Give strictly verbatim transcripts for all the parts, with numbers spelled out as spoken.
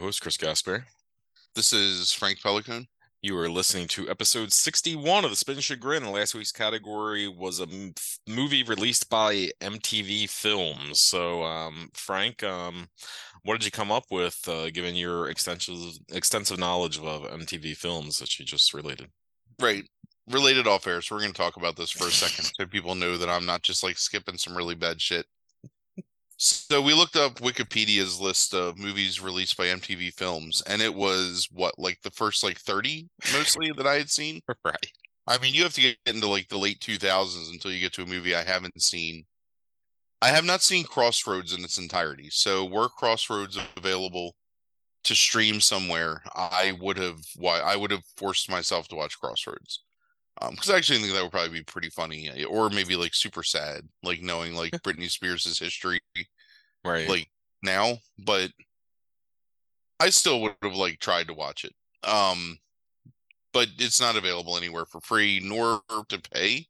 co-host, Chris Gasper. This is Frank Pelican. You are listening to episode sixty-one of The Spin Chagrin. Last week's category was a m- movie released by M T V Films. So, um, Frank, um, what did you come up with, uh, given your extensive extensive knowledge of M T V Films that you just related? Right. Related off air, so we're going to talk about this for a second so people know that I'm not just, like, skipping some really bad shit. So we looked up Wikipedia's list of movies released by M T V Films, and it was, what, like the first, like, thirty, mostly, that I had seen? Right. I mean, you have to get into, like, the late two thousands until you get to a movie I haven't seen. I have not seen Crossroads in its entirety, so were Crossroads available to stream somewhere, I would have I would have forced myself to watch Crossroads. Um, because I actually think that would probably be pretty funny, or maybe, like, super sad, like, knowing, like, Britney Spears' history, right? Like, now, but I still would have, like, tried to watch it. Um, but it's not available anywhere for free, nor to pay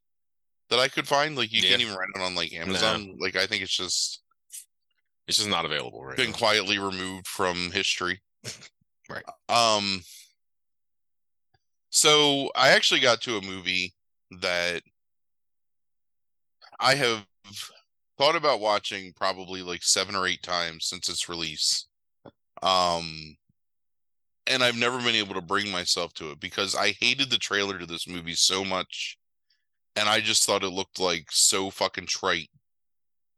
that I could find. Like, you yeah. can't even rent it on, like, Amazon. Nah. Like, I think it's just it's just not available. Right? Been now. Quietly removed from history, right? Um. So I actually got to a movie that I have thought about watching probably like seven or eight times since its release. Um, and I've never been able to bring myself to it because I hated the trailer to this movie so much. And I just thought it looked like so fucking trite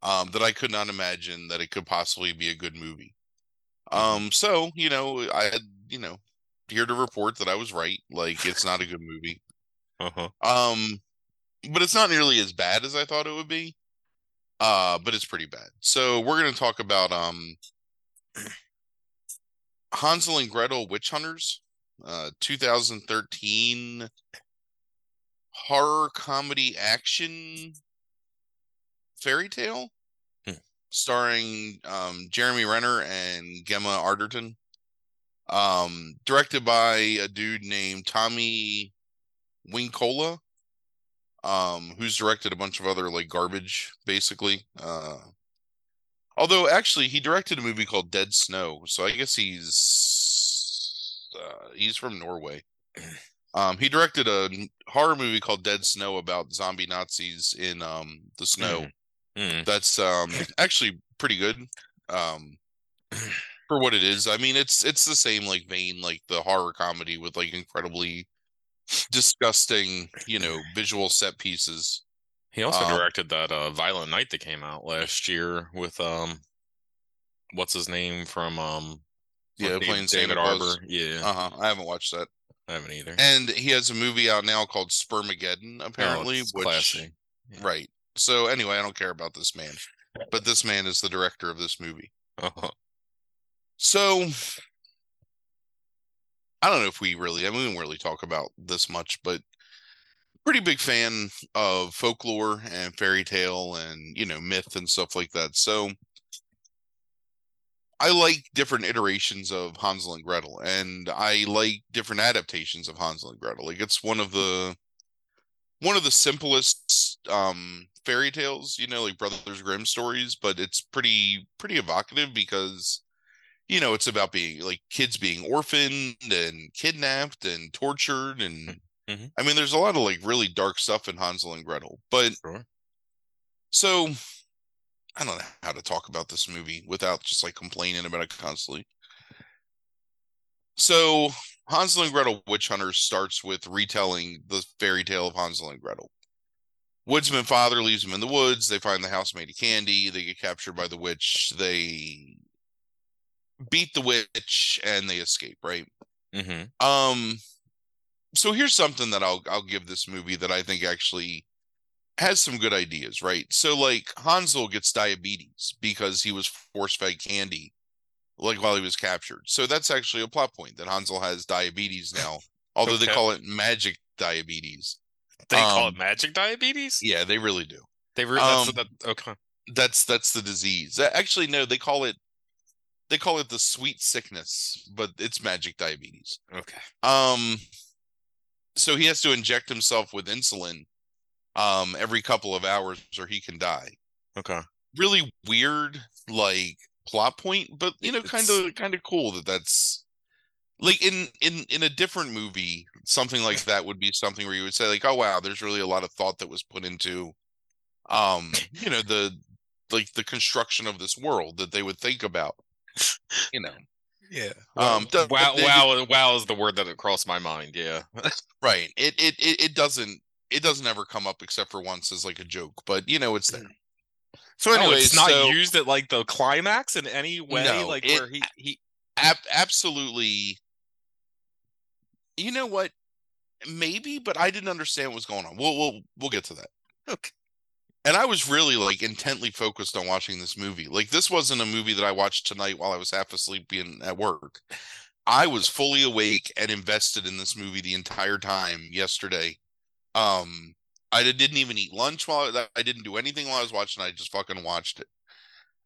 um, that I could not imagine that it could possibly be a good movie. Um, so, you know, I had, you know, here to report that I was right. Like, it's not a good movie. Uh-huh. Um, but it's not nearly as bad as I thought it would be. Uh, but it's pretty bad. So we're going to talk about um, Hansel and Gretel Witch Hunters, uh, twenty thirteen horror comedy action fairy tale hmm. starring um, Jeremy Renner and Gemma Arterton. Um, directed by a dude named Tommy Winkola, um, who's directed a bunch of other, like, garbage, basically. Uh, although, actually, he directed a movie called Dead Snow, so I guess he's uh, he's from Norway. Um, he directed a horror movie called Dead Snow about zombie Nazis in um, the snow. Mm-hmm. That's um, actually pretty good. Um For what it is. I mean, it's it's the same, like, vein, like the horror comedy with, like, incredibly disgusting, you know, visual set pieces. He also um, directed that uh, Violent Night that came out last year with um, what's his name from um, yeah, playing David Harbour. Yeah, uh huh. I haven't watched that. I haven't either. And he has a movie out now called Spermageddon, apparently. Oh, which, classy. Yeah. Right. So anyway, I don't care about this man, but this man is the director of this movie. Uh huh. So, I don't know if we really, I mean, we didn't really talk about this much, but pretty big fan of folklore and fairy tale and, you know, myth and stuff like that. So, I like different iterations of Hansel and Gretel, and I like different adaptations of Hansel and Gretel. Like, it's one of the, one of the simplest um, fairy tales, you know, like Brothers Grimm stories, but it's pretty, pretty evocative because, you know, it's about being, like, kids being orphaned and kidnapped and tortured. And mm-hmm. I mean, there's a lot of, like, really dark stuff in Hansel and Gretel. But sure. So I don't know how to talk about this movie without just, like, complaining about it constantly. So Hansel and Gretel Witch Hunters starts with retelling the fairy tale of Hansel and Gretel. Woodsman father leaves them in the woods. They find the house made of candy. They get captured by the witch. They beat the witch and they escape, right? Mm-hmm. Um, so here's something that I'll I'll give this movie that I think actually has some good ideas, right? So, like, Hansel gets diabetes because he was force-fed candy, like, while he was captured. So that's actually a plot point, that Hansel has diabetes now, although okay. They call it magic diabetes. They um, call it magic diabetes? Yeah, they really do. They really um, that's, that, okay. That's that's the disease. Actually, no, they call it They call it the sweet sickness, but it's magic diabetes. Okay. Um, so he has to inject himself with insulin um, every couple of hours or he can die. Okay. Really weird, like, plot point, but you know, kind of kind of cool that that's like in in in a different movie, something like that would be something where you would say like, oh wow, there's really a lot of thought that was put into, um, you know, the like the construction of this world that they would think about, you know. Yeah. Um, well, wow, they, wow, wow is the word that it crossed my mind. Yeah. Right. It, it it it doesn't it doesn't ever come up except for once as like a joke, but you know, it's there. So anyway, no, it's not so, used at like the climax in any way. No, like it, where he he ab- absolutely. You know what? Maybe, but I didn't understand what was going on. We'll we'll we'll get to that. Okay. And I was really like intently focused on watching this movie. Like this wasn't a movie that I watched tonight while I was half asleep being at work. I was fully awake and invested in this movie the entire time yesterday. Um, I didn't even eat lunch while I, I didn't do anything while I was watching. I just fucking watched it.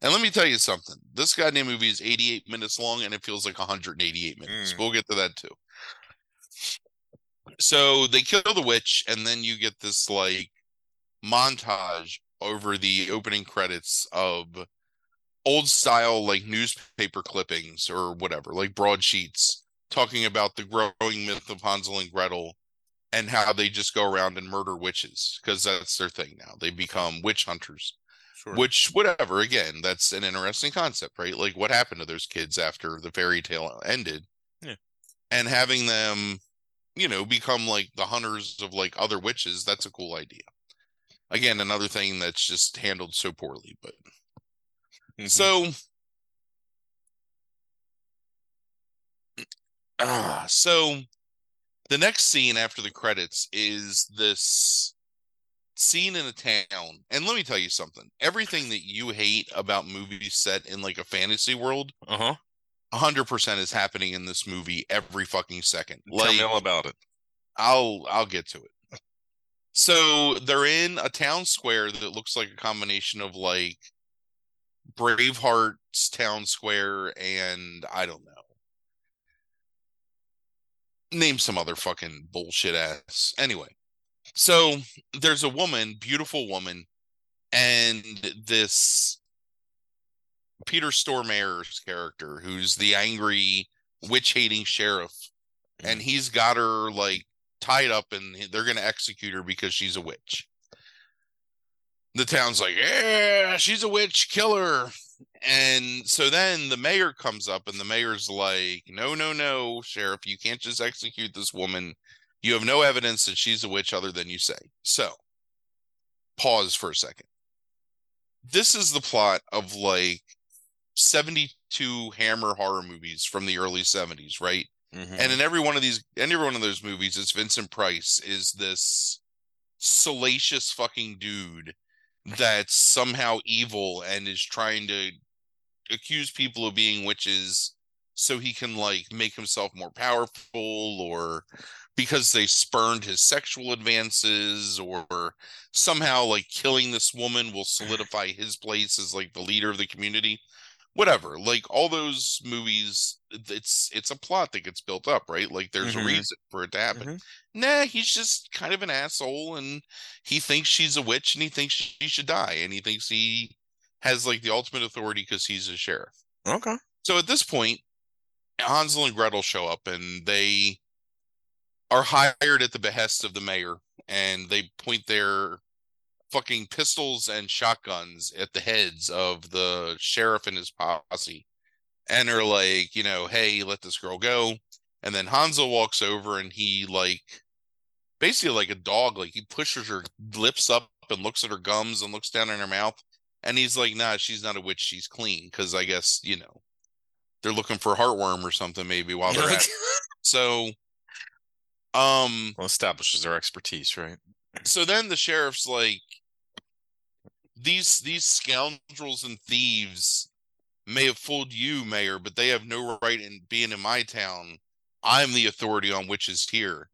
And let me tell you something. This goddamn movie is eighty-eight minutes long and it feels like one hundred eighty-eight minutes. Mm. We'll get to that too. So they kill the witch and then you get this like montage over the opening credits of old style like newspaper clippings or whatever, like broadsheets talking about the growing myth of Hansel and Gretel and how they just go around and murder witches because that's their thing now. They become witch hunters. Sure. Which whatever, again, that's an interesting concept, right? Like what happened to those kids after the fairy tale ended? Yeah. And having them, you know, become like the hunters of like other witches, that's a cool idea. Again, another thing that's just handled so poorly, but mm-hmm. so uh, so the next scene after the credits is this scene in a town. And let me tell you something. Everything that you hate about movies set in like a fantasy world, uh-huh, one hundred percent is happening in this movie every fucking second. Like, tell me all about it. I'll I'll get to it. So they're in a town square that looks like a combination of like Braveheart's town square and I don't know. Name some other fucking bullshit ass. Anyway, so there's a woman, beautiful woman, and this Peter Stormare's character who's the angry witch-hating sheriff, and he's got her like tied up and they're going to execute her because she's a witch. The town's like, yeah, she's a witch, kill her. And so then the mayor comes up and the mayor's like, no, no, no, sheriff, you can't just execute this woman. You have no evidence that she's a witch other than you say. So pause for a second. This is the plot of like seventy-two Hammer horror movies from the early seventies, right? Mm-hmm. And in every one of these, in every one of those movies, it's Vincent Price is this salacious fucking dude that's somehow evil and is trying to accuse people of being witches so he can like make himself more powerful, or because they spurned his sexual advances, or somehow like killing this woman will solidify his place as like the leader of the community. Whatever, like all those movies, it's it's a plot that gets built up, right? Like there's mm-hmm. a reason for it to happen. Mm-hmm. Nah, he's just kind of an asshole, and he thinks she's a witch, and he thinks she should die, and he thinks he has like the ultimate authority because he's a sheriff. Okay. So at this point, Hansel and Gretel show up, and they are hired at the behest of the mayor, and they point their fucking pistols and shotguns at the heads of the sheriff and his posse and are like, you know, hey, let this girl go. And then Hansel walks over and he like basically like a dog, like he pushes her lips up and looks at her gums and looks down in her mouth and he's like, nah, she's not a witch, she's clean, because I guess, you know, they're looking for heartworm or something maybe while they're at it. So um well, establishes their expertise, right? So then the sheriff's like, These these scoundrels and thieves may have fooled you, Mayor, but they have no right in being in my town. I'm the authority on witches here.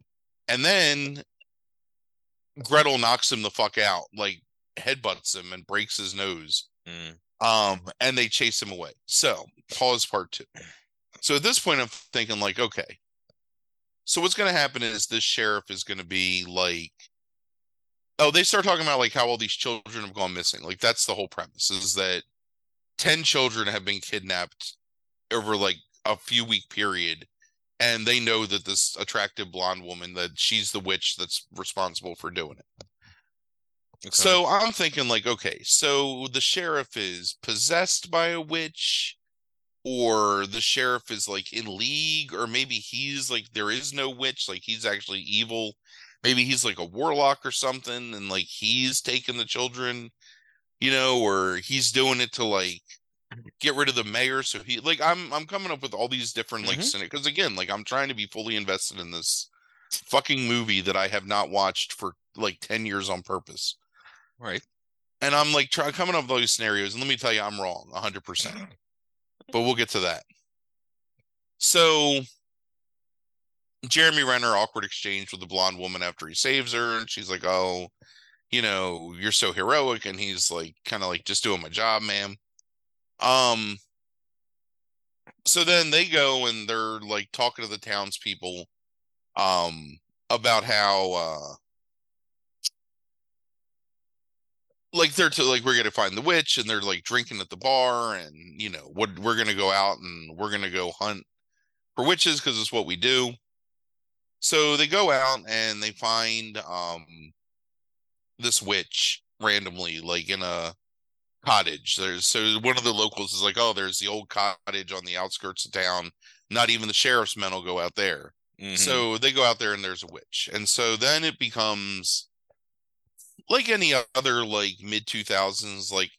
And then Gretel knocks him the fuck out, like headbutts him and breaks his nose. Mm. Um, and they chase him away. So pause part two. So at this point, I'm thinking like, okay, so what's going to happen is this sheriff is going to be like, oh, they start talking about like how all these children have gone missing. Like that's the whole premise, is that ten children have been kidnapped over like a few week period, and they know that this attractive blonde woman, that she's the witch that's responsible for doing it. Okay. So I'm thinking like, okay, so the sheriff is possessed by a witch, or the sheriff is like in league, or maybe he's like, there is no witch, like he's actually evil. Maybe he's like a warlock or something, and like he's taking the children, you know, or he's doing it to like get rid of the mayor. So he like, I'm I'm coming up with all these different like mm-hmm. because again, like I'm trying to be fully invested in this fucking movie that I have not watched for like ten years on purpose. Right. And I'm like try, coming up with all these scenarios, and let me tell you, I'm wrong one hundred percent. But we'll get to that. So Jeremy Renner, awkward exchange with the blonde woman after he saves her, and she's like, oh, you know, you're so heroic, and he's like kind of like, just doing my job, ma'am. Um so then they go and they're like talking to the townspeople um about how uh like they're to, like, we're going to find the witch, and they're like drinking at the bar, and you know what, we're going to go out and we're going to go hunt for witches because it's what we do. So they go out and they find um this witch randomly, like in a cottage. There's so one of the locals is like, oh, there's the old cottage on the outskirts of town. Not even the sheriff's men will go out there. Mm-hmm. So they go out there and there's a witch. And so then it becomes like any other like mid two thousands like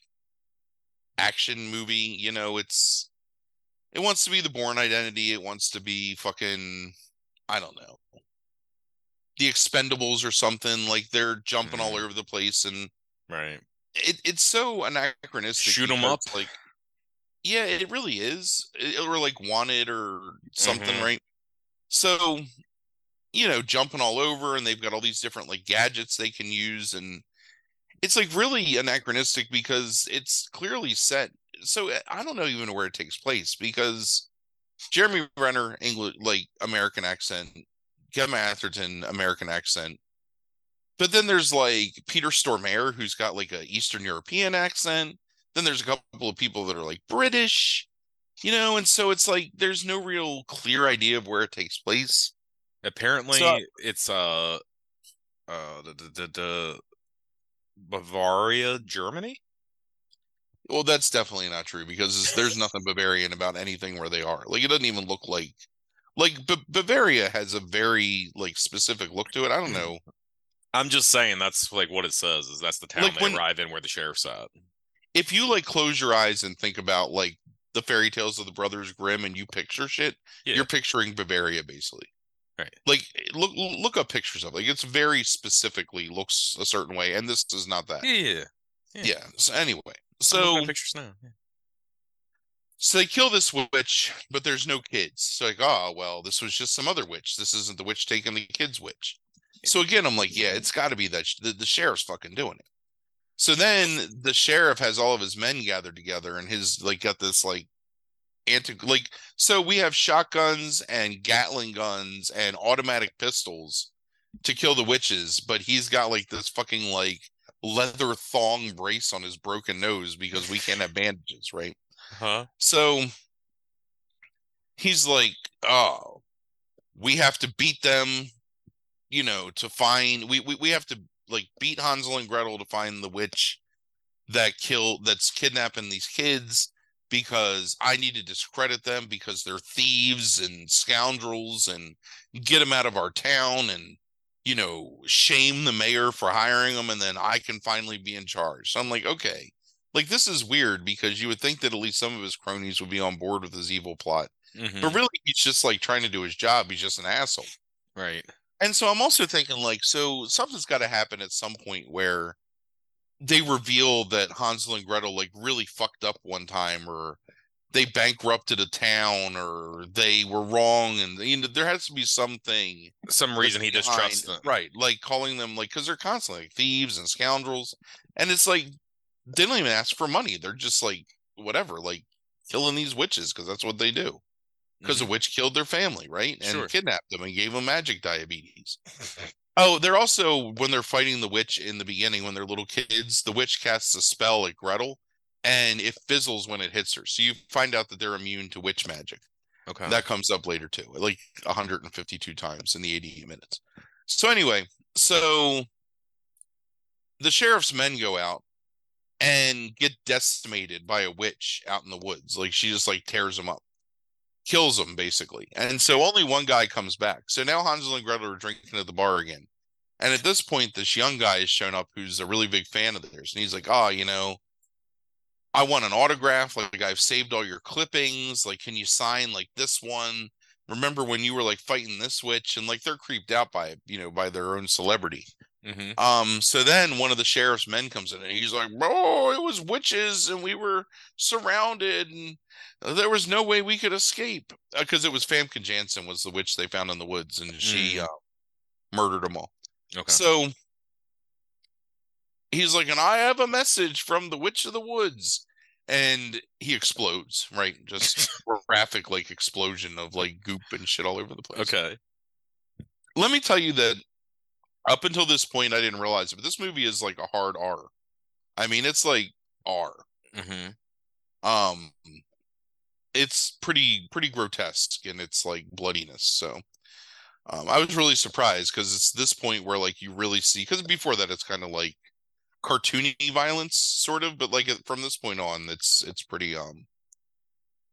action movie, you know, it's it wants to be The Bourne Identity, it wants to be fucking, I don't know, The Expendables or something. Like they're jumping mm-hmm. all over the place, and right, it it's so anachronistic. Shoot them up, like yeah, it really is, it, or like Wanted or something, mm-hmm. right? So, you know, jumping all over, and they've got all these different like gadgets they can use, and it's like really anachronistic because it's clearly set. So I don't know even where it takes place, because Jeremy Renner, English, like American accent, Gemma Arterton, American accent, but then there's like Peter Stormare, who's got like a Eastern European accent. Then there's a couple of people that are like British, you know, and so it's like there's no real clear idea of where it takes place. Apparently, so, it's uh, uh, the, the the Bavaria, Germany. Well, that's definitely not true, because there's nothing Bavarian about anything where they are. Like, it doesn't even look like like B- Bavaria has a very like specific look to it. I don't know. I'm just saying that's like what it says, is that's the town like they when, arrive in where the sheriff's at. If you like close your eyes and think about like the fairy tales of the Brothers Grimm, and you picture shit, yeah. you're picturing Bavaria basically. Right. Like look look up pictures of it. Like, it's very specifically looks a certain way, and this is not that. Yeah. Yeah. yeah. So anyway, so pictures now. Yeah. So they kill this witch, but there's no kids. So like, oh well, this was just some other witch. This isn't the witch taking the kids' witch. Yeah. So again, I'm like, yeah, it's got to be that sh- the, the sheriff's fucking doing it. So then the sheriff has all of his men gathered together, and his like got this like Anti- like so we have shotguns and Gatling guns and automatic pistols to kill the witches, but he's got like this fucking like leather thong brace on his broken nose because we can't have bandages, right? Huh? So he's like, oh, we have to beat them, you know, to find we, we, we have to like beat Hansel and Gretel to find the witch that kill that's kidnapping these kids, because I need to discredit them because they're thieves and scoundrels, and get them out of our town, and, you know, shame the mayor for hiring them, and then I can finally be in charge. So I'm like, okay, like this is weird, because you would think that at least some of his cronies would be on board with his evil plot. Mm-hmm. But really, he's just like trying to do his job. He's just an asshole. Right. And so I'm also thinking like, so something's got to happen at some point where they reveal that Hansel and Gretel like really fucked up one time, or they bankrupted a town, or they were wrong, and you know, there has to be something, some reason he distrusts them, right? Like calling them like, because they're constantly like thieves and scoundrels, and it's like they don't even ask for money, they're just like whatever, like killing these witches because that's what they do, because mm-hmm. a witch killed their family, right? And sure. kidnapped them and gave them magic diabetes. Oh, they're also, when they're fighting the witch in the beginning, when they're little kids, the witch casts a spell at Gretel, and it fizzles when it hits her. So you find out that they're immune to witch magic. Okay. That comes up later too, like one hundred fifty-two times in the eighty minutes. So anyway, so the sheriff's men go out and get decimated by a witch out in the woods. Like, she just like tears them up, kills them basically. And so only one guy comes back. So now Hansel and Gretel are drinking at the bar again. And at this point, this young guy has shown up who's a really big fan of theirs. And he's like, oh, you know, I want an autograph. Like, I've saved all your clippings. Like, can you sign like this one? Remember when you were like fighting this witch? And like, they're creeped out by it, you know, by their own celebrity. Mm-hmm. Um, so then one of the sheriff's men comes in and he's like, oh, it was witches and we were surrounded and there was no way we could escape, because uh, it was Famke Janssen was the witch they found in the woods, and she mm. uh, murdered them all. Okay. So he's like, and I have a message from the witch of the woods, and he explodes, right? Just graphic like explosion of like goop and shit all over the place. Okay. Let me tell you that up until this point, I didn't realize it, but this movie is like a hard R. I mean, it's like R. Mm-hmm. Um, it's pretty pretty grotesque in its like bloodiness. So, um, I was really surprised, because it's this point where like you really see, because before that it's kind of like cartoony violence, sort of, but like from this point on, it's it's pretty um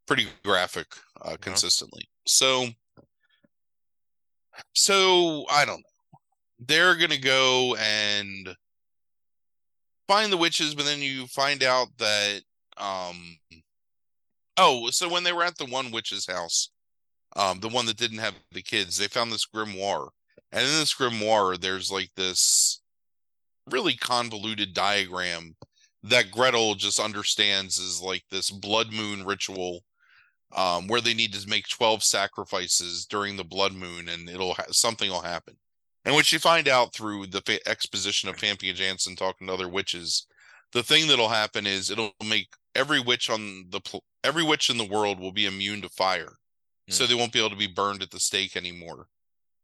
pretty graphic uh, yeah. consistently. So, so I don't know. They're going to go and find the witches, but then you find out that, um, oh, so when they were at the one witch's house, um, the one that didn't have the kids, they found this grimoire. And in this grimoire, there's like this really convoluted diagram that Gretel just understands is like this blood moon ritual, um, where they need to make twelve sacrifices during the blood moon, and it'll ha- something will happen. And what you find out through the fa- exposition of Famke Janssen talking to other witches, the thing that'll happen is it'll make every witch on the pl- every witch in the world will be immune to fire, mm. so they won't be able to be burned at the stake anymore.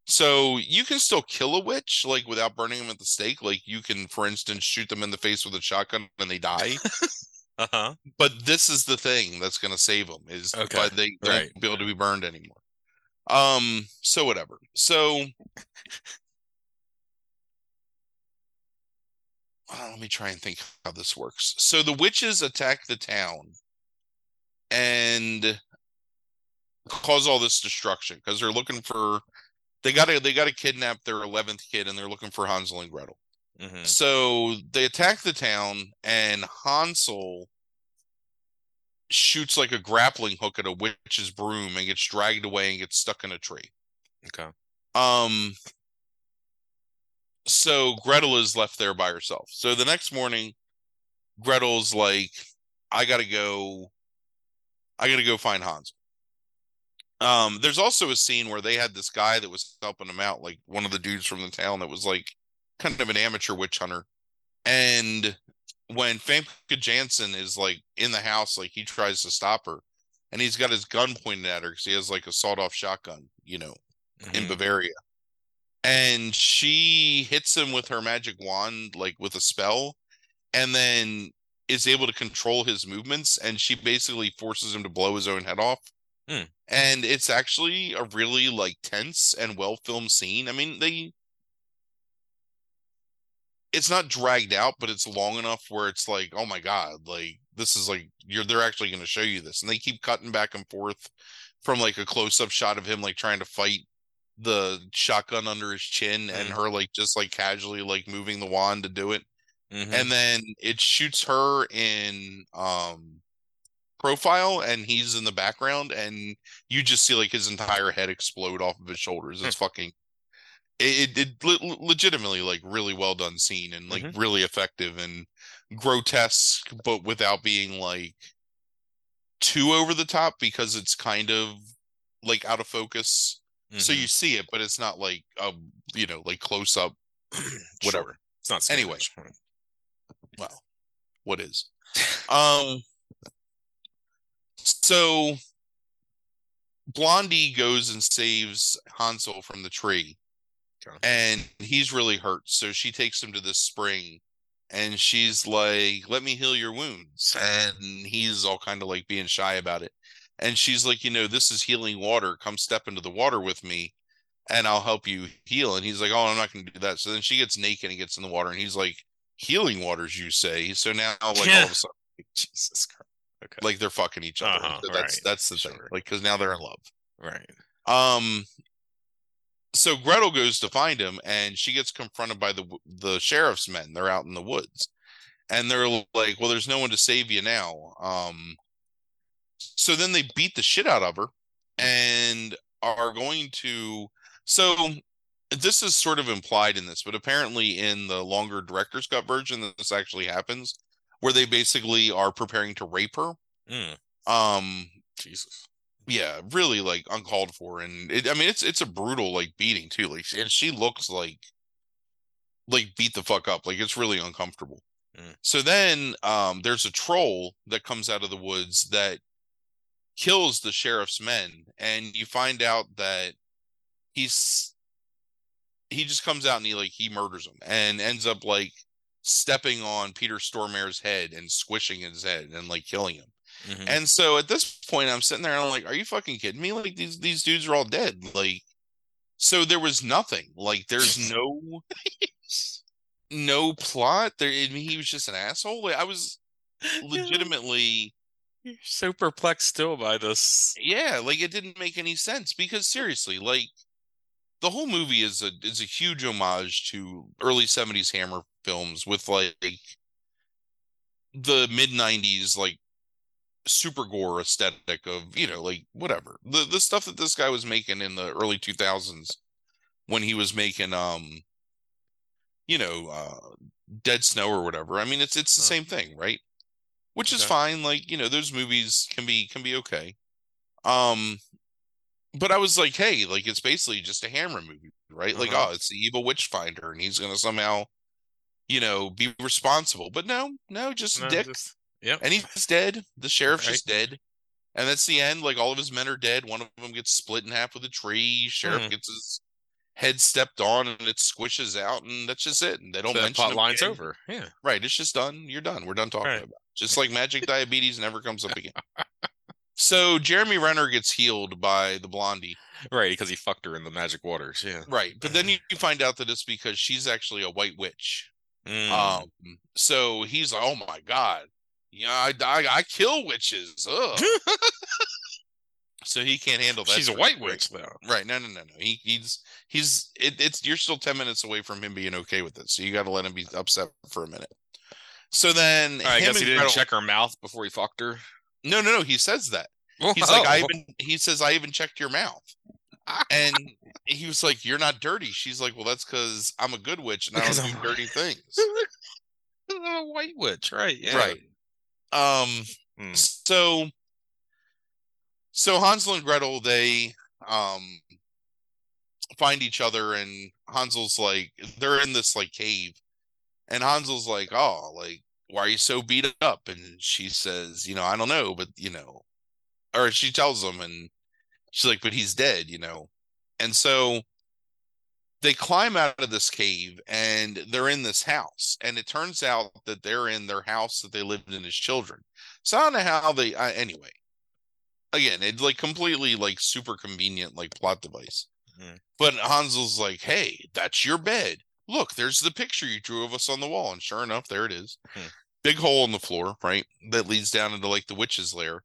So you can still kill a witch like without burning them at the stake. Like, you can, for instance, shoot them in the face with a shotgun and they die. uh huh. But this is the thing that's going to save them, is okay. but they, they right. won't be able to be burned anymore. Um. So whatever. So. Oh, let me try and think how this works. So the witches attack the town and cause all this destruction because they're looking for they gotta they gotta kidnap their eleventh kid, and they're looking for Hansel and Gretel. Mm-hmm. So they attack the town, and Hansel shoots like a grappling hook at a witch's broom and gets dragged away and gets stuck in a tree. Okay. Um So Gretel is left there by herself. So the next morning, Gretel's like, I gotta go, I gotta go find Hansel. Um, there's also a scene where they had this guy that was helping them out, like one of the dudes from the town that was like kind of an amateur witch hunter. And when Famke Janssen is like in the house, like he tries to stop her, and he's got his gun pointed at her because he has like a sawed-off shotgun, you know, mm-hmm. in Bavaria. And she hits him with her magic wand, like with a spell, and then is able to control his movements. And she basically forces him to blow his own head off. Mm. And it's actually a really like tense and well-filmed scene. I mean, they, it's not dragged out, but it's long enough where it's like, oh my God, like this is like, you're, they're actually going to show you this. And they keep cutting back and forth from like a close-up shot of him, like trying to fight the shotgun under his chin, and mm-hmm. her like just like casually like moving the wand to do it, mm-hmm. and then it shoots her in um profile, and he's in the background, and you just see like his entire head explode off of his shoulders. It's fucking it, it, it le- legitimately like really well done scene, and like mm-hmm. really effective and grotesque, but without being like too over the top, because it's kind of like out of focus. Mm-hmm. So you see it, but it's not like, um, you know, like close up, whatever. Sure. It's not scary. Anyway. Well, what is? um. So Blondie goes and saves Hansel from the tree, okay. and he's really hurt. So she takes him to this spring And she's like, let me heal your wounds. And he's all kind of like being shy about it. And she's like, you know, this is healing water. Come step into the water with me and I'll help you heal. And he's like, oh, I'm not going to do that. So then she gets naked and gets in the water. And he's like, healing waters, you say? So now, like, yeah. all of a sudden, like, Jesus Christ. Okay. Like, they're fucking each other. Uh-huh, so that's right. that's the sure. thing. Like, because now they're in love. Right. Um. So Gretel goes to find him, and she gets confronted by the the sheriff's men. They're out in the woods, and they're like, "Well, there's no one to save you now." Um, so then they beat the shit out of her, and are going to. So this is sort of implied in this, but apparently in the longer director's cut version, this actually happens, where they basically are preparing to rape her. Mm. Um, Jesus. Yeah, really like uncalled for, and it, I mean it's it's a brutal like beating too. Like, and she looks like like beat the fuck up. Like, it's really uncomfortable. Mm. So then um, there's a troll that comes out of the woods that kills the sheriff's men, and you find out that he's he just comes out and he like he murders him and ends up like stepping on Peter Stormare's head and squishing his head and like killing him. Mm-hmm. And so at this point, I'm sitting there and I'm like, are you fucking kidding me? Like, these these dudes are all dead. Like, so there was nothing. Like, there's no no plot. There, I mean, he was just an asshole. Like, I was legitimately You're so perplexed still by this. Yeah, like, it didn't make any sense, because seriously, like, the whole movie is a is a huge homage to early seventies Hammer films with like the mid nineties like super gore aesthetic of, you know, like, whatever the the stuff that this guy was making in the early two thousands when he was making um you know uh Dead Snow or whatever. I mean, it's it's the same thing, right? Which is fine. Like, you know, those movies can be can be okay. Um but I was like, hey, like, it's basically just a Hammer movie, right? Like, uh-huh. oh, it's the evil witch finder and he's gonna somehow, you know, be responsible. But no no just no, dick just- Yep. And he's dead. The sheriff's right. just dead. And that's the end. Like, all of his men are dead. One of them gets split in half with a tree. Sheriff mm. gets his head stepped on and it squishes out, and that's just it. And they don't so mention it. The plot line's again. Over. Yeah. Right. It's just done. You're done. We're done talking right. about it. Just like Magic Diabetes never comes up again. So Jeremy Renner gets healed by the blondie. Right, because he fucked her in the magic waters. Yeah. Right. But then you, you find out that it's because she's actually a white witch. Mm. Um so he's like, oh my God. Yeah, I, I I kill witches. So he can't handle that. She's a white witch, though. Right? No, no, no, no. He he's he's it, it's you're still ten minutes away from him being okay with it. So you got to let him be upset for a minute. So then, I guess he didn't Gretel, check her mouth before he fucked her. No, no, no. He says that. He's oh. like, I even. He says, I even checked your mouth. And he was like, you're not dirty. She's like, well, that's because I'm a good witch and I don't I'm do dirty things. I'm a white witch, right? Yeah. Right. Um, mm. so, so Hansel and Gretel, they, um, find each other, and Hansel's like, they're in this like cave, and Hansel's like, oh, like, why are you so beat up? And she says, you know, I don't know, but you know, or she tells him, and she's like, but he's dead, you know? And so they climb out of this cave and they're in this house, and it turns out that they're in their house that they lived in as children. So I don't know how they, uh, anyway, again, it's like completely like super convenient, like plot device, mm-hmm. but Hansel's like, hey, that's your bed. Look, there's the picture you drew of us on the wall. And sure enough, there it is. Mm-hmm. Big hole in the floor, right? That leads down into like the witch's lair.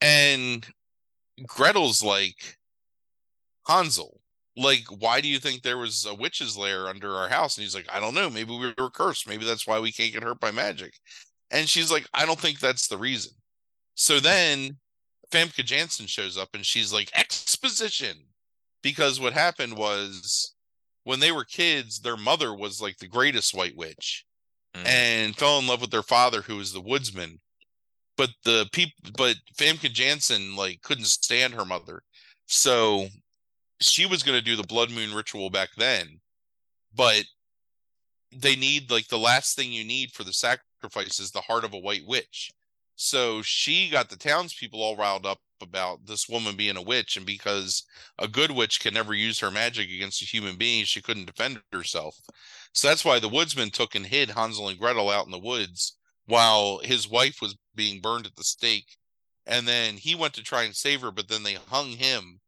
And Gretel's like, Hansel, like, why do you think there was a witch's lair under our house? And he's like, I don't know. Maybe we were cursed. Maybe that's why we can't get hurt by magic. And she's like, I don't think that's the reason. So then Famke Janssen shows up and she's like, exposition. Because what happened was when they were kids, their mother was like the greatest white witch mm. and fell in love with their father, who was the woodsman. But the people, but Famke Janssen like couldn't stand her mother. So she was going to do the blood moon ritual back then, but they need like the last thing you need for the sacrifice is the heart of a white witch. So she got the townspeople all riled up about this woman being a witch, and because a good witch can never use her magic against a human being, she couldn't defend herself. So that's why the woodsman took and hid Hansel and Gretel out in the woods while his wife was being burned at the stake. And then he went to try and save her, but then they hung him.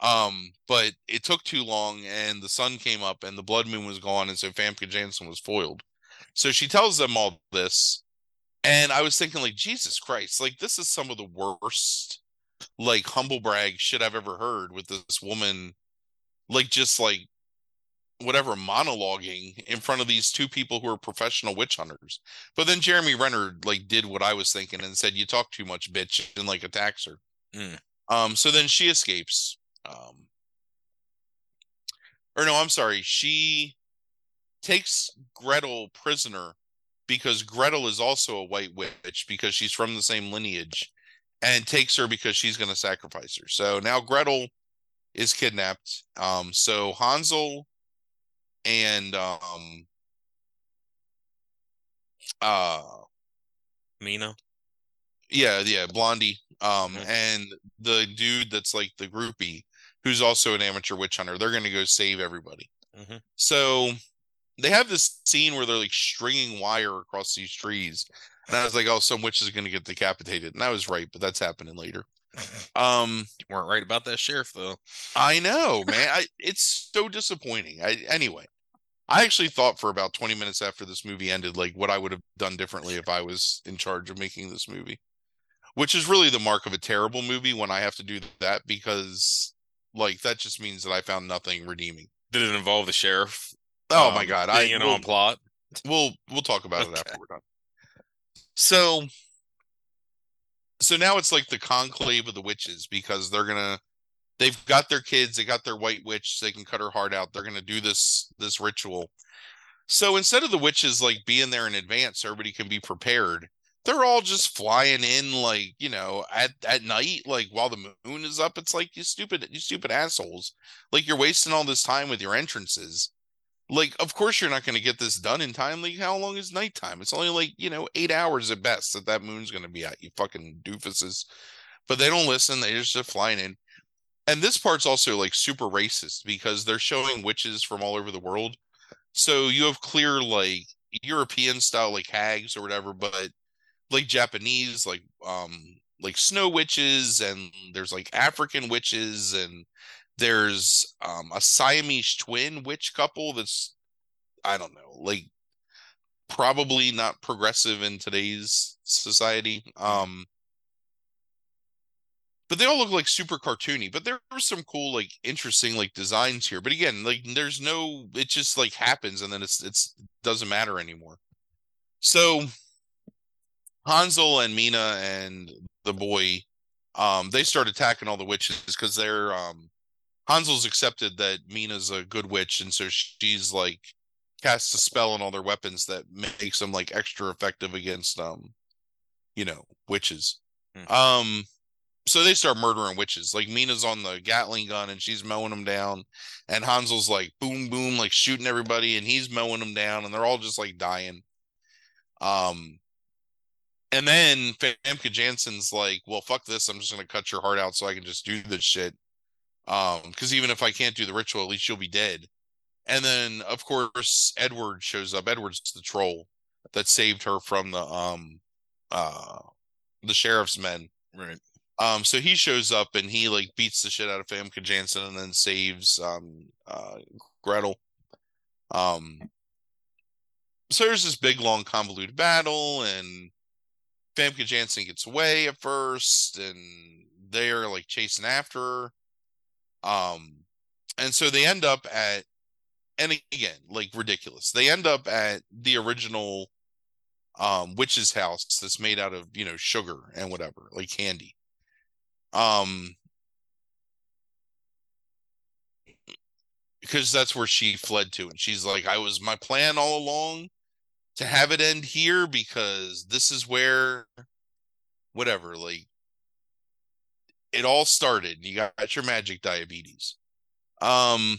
Um, but it took too long, and the sun came up, and the blood moon was gone, and so Famke Janssen was foiled. So she tells them all this, and I was thinking, like, Jesus Christ, like, this is some of the worst, like, humble brag shit I've ever heard, with this woman, like, just, like, whatever, monologuing in front of these two people who are professional witch hunters. But then Jeremy Renner, like, did what I was thinking and said, you talk too much, bitch, and, like, attacks her. Mm. Um, so then she escapes. Um, or no, I'm sorry. She takes Gretel prisoner because Gretel is also a white witch because she's from the same lineage, and takes her because she's going to sacrifice her. So now Gretel is kidnapped. Um, so Hansel and um, uh, Mina. Yeah, yeah, Blondie. Um, mm-hmm. And the dude that's like the groupie, who's also an amateur witch hunter, they're going to go save everybody. Mm-hmm. So they have this scene where they're like stringing wire across these trees. And I was like, oh, some witch is going to get decapitated. And I was right, but that's happening later. Um, you weren't right about that sheriff, though. I know, man. I, it's so disappointing. I, anyway, I actually thought for about twenty minutes after this movie ended, like what I would have done differently if I was in charge of making this movie, which is really the mark of a terrible movie when I have to do that, because... like, that just means that I found nothing redeeming. Did it involve the sheriff? Oh, um, my God. Being I, an we'll, on plot? We'll we'll talk about okay. it after we're done. So, so now it's like the conclave of the witches, because they're going to... they've got their kids. They got their white witch. So they can cut her heart out. They're going to do this this ritual. So instead of the witches, like, being there in advance, everybody can be prepared, they're all just flying in, like, you know, at, at night, like, while the moon is up. It's like, you stupid, you stupid assholes. Like, you're wasting all this time with your entrances. Like, of course you're not going to get this done in time. Like, how long is nighttime? It's only, like, you know, eight hours at best that that moon's going to be out, you fucking doofuses. But they don't listen. They just are flying in. And this part's also, like, super racist, because they're showing witches from all over the world. So you have clear, like, European-style, like, hags or whatever, but like Japanese, like, um, like snow witches, and there's like African witches, and there's, um, a Siamese twin witch couple that's, I don't know, like, probably not progressive in today's society. Um, but they all look like super cartoony, but there were some cool, like, interesting, like, designs here. But again, like, there's no, it just, like, happens, and then it's, it's, doesn't matter anymore. So Hansel and Mina and the boy, um, they start attacking all the witches because they're, um, Hansel's accepted that Mina's a good witch, and so she's, like, casts a spell on all their weapons that makes them, like, extra effective against, um, you know, witches. Mm-hmm. Um, so they start murdering witches. Like, Mina's on the Gatling gun, and she's mowing them down, and Hansel's, like, boom, boom, like, shooting everybody, and he's mowing them down, and they're all just, like, dying. Um... And then Famke Janssen's like, well, fuck this. I'm just going to cut your heart out so I can just do this shit. Um, because even if I can't do the ritual, at least you'll be dead. And then, of course, Edward shows up. Edward's the troll that saved her from the um, uh, the sheriff's men. Right. Um, so he shows up, and he, like, beats the shit out of Famke Janssen, and then saves um, uh, Gretel. Um, so there's this big, long, convoluted battle, and Famke Janssen gets away at first, and they're, like, chasing after her. Um, and so they end up at, and again, like, ridiculous. They end up at the original um, witch's house that's made out of, you know, sugar and whatever, like candy. Um, because that's where she fled to. And she's like, I was my plan all along to have it end here, because this is where, whatever, like, it all started. You got your magic diabetes. Um,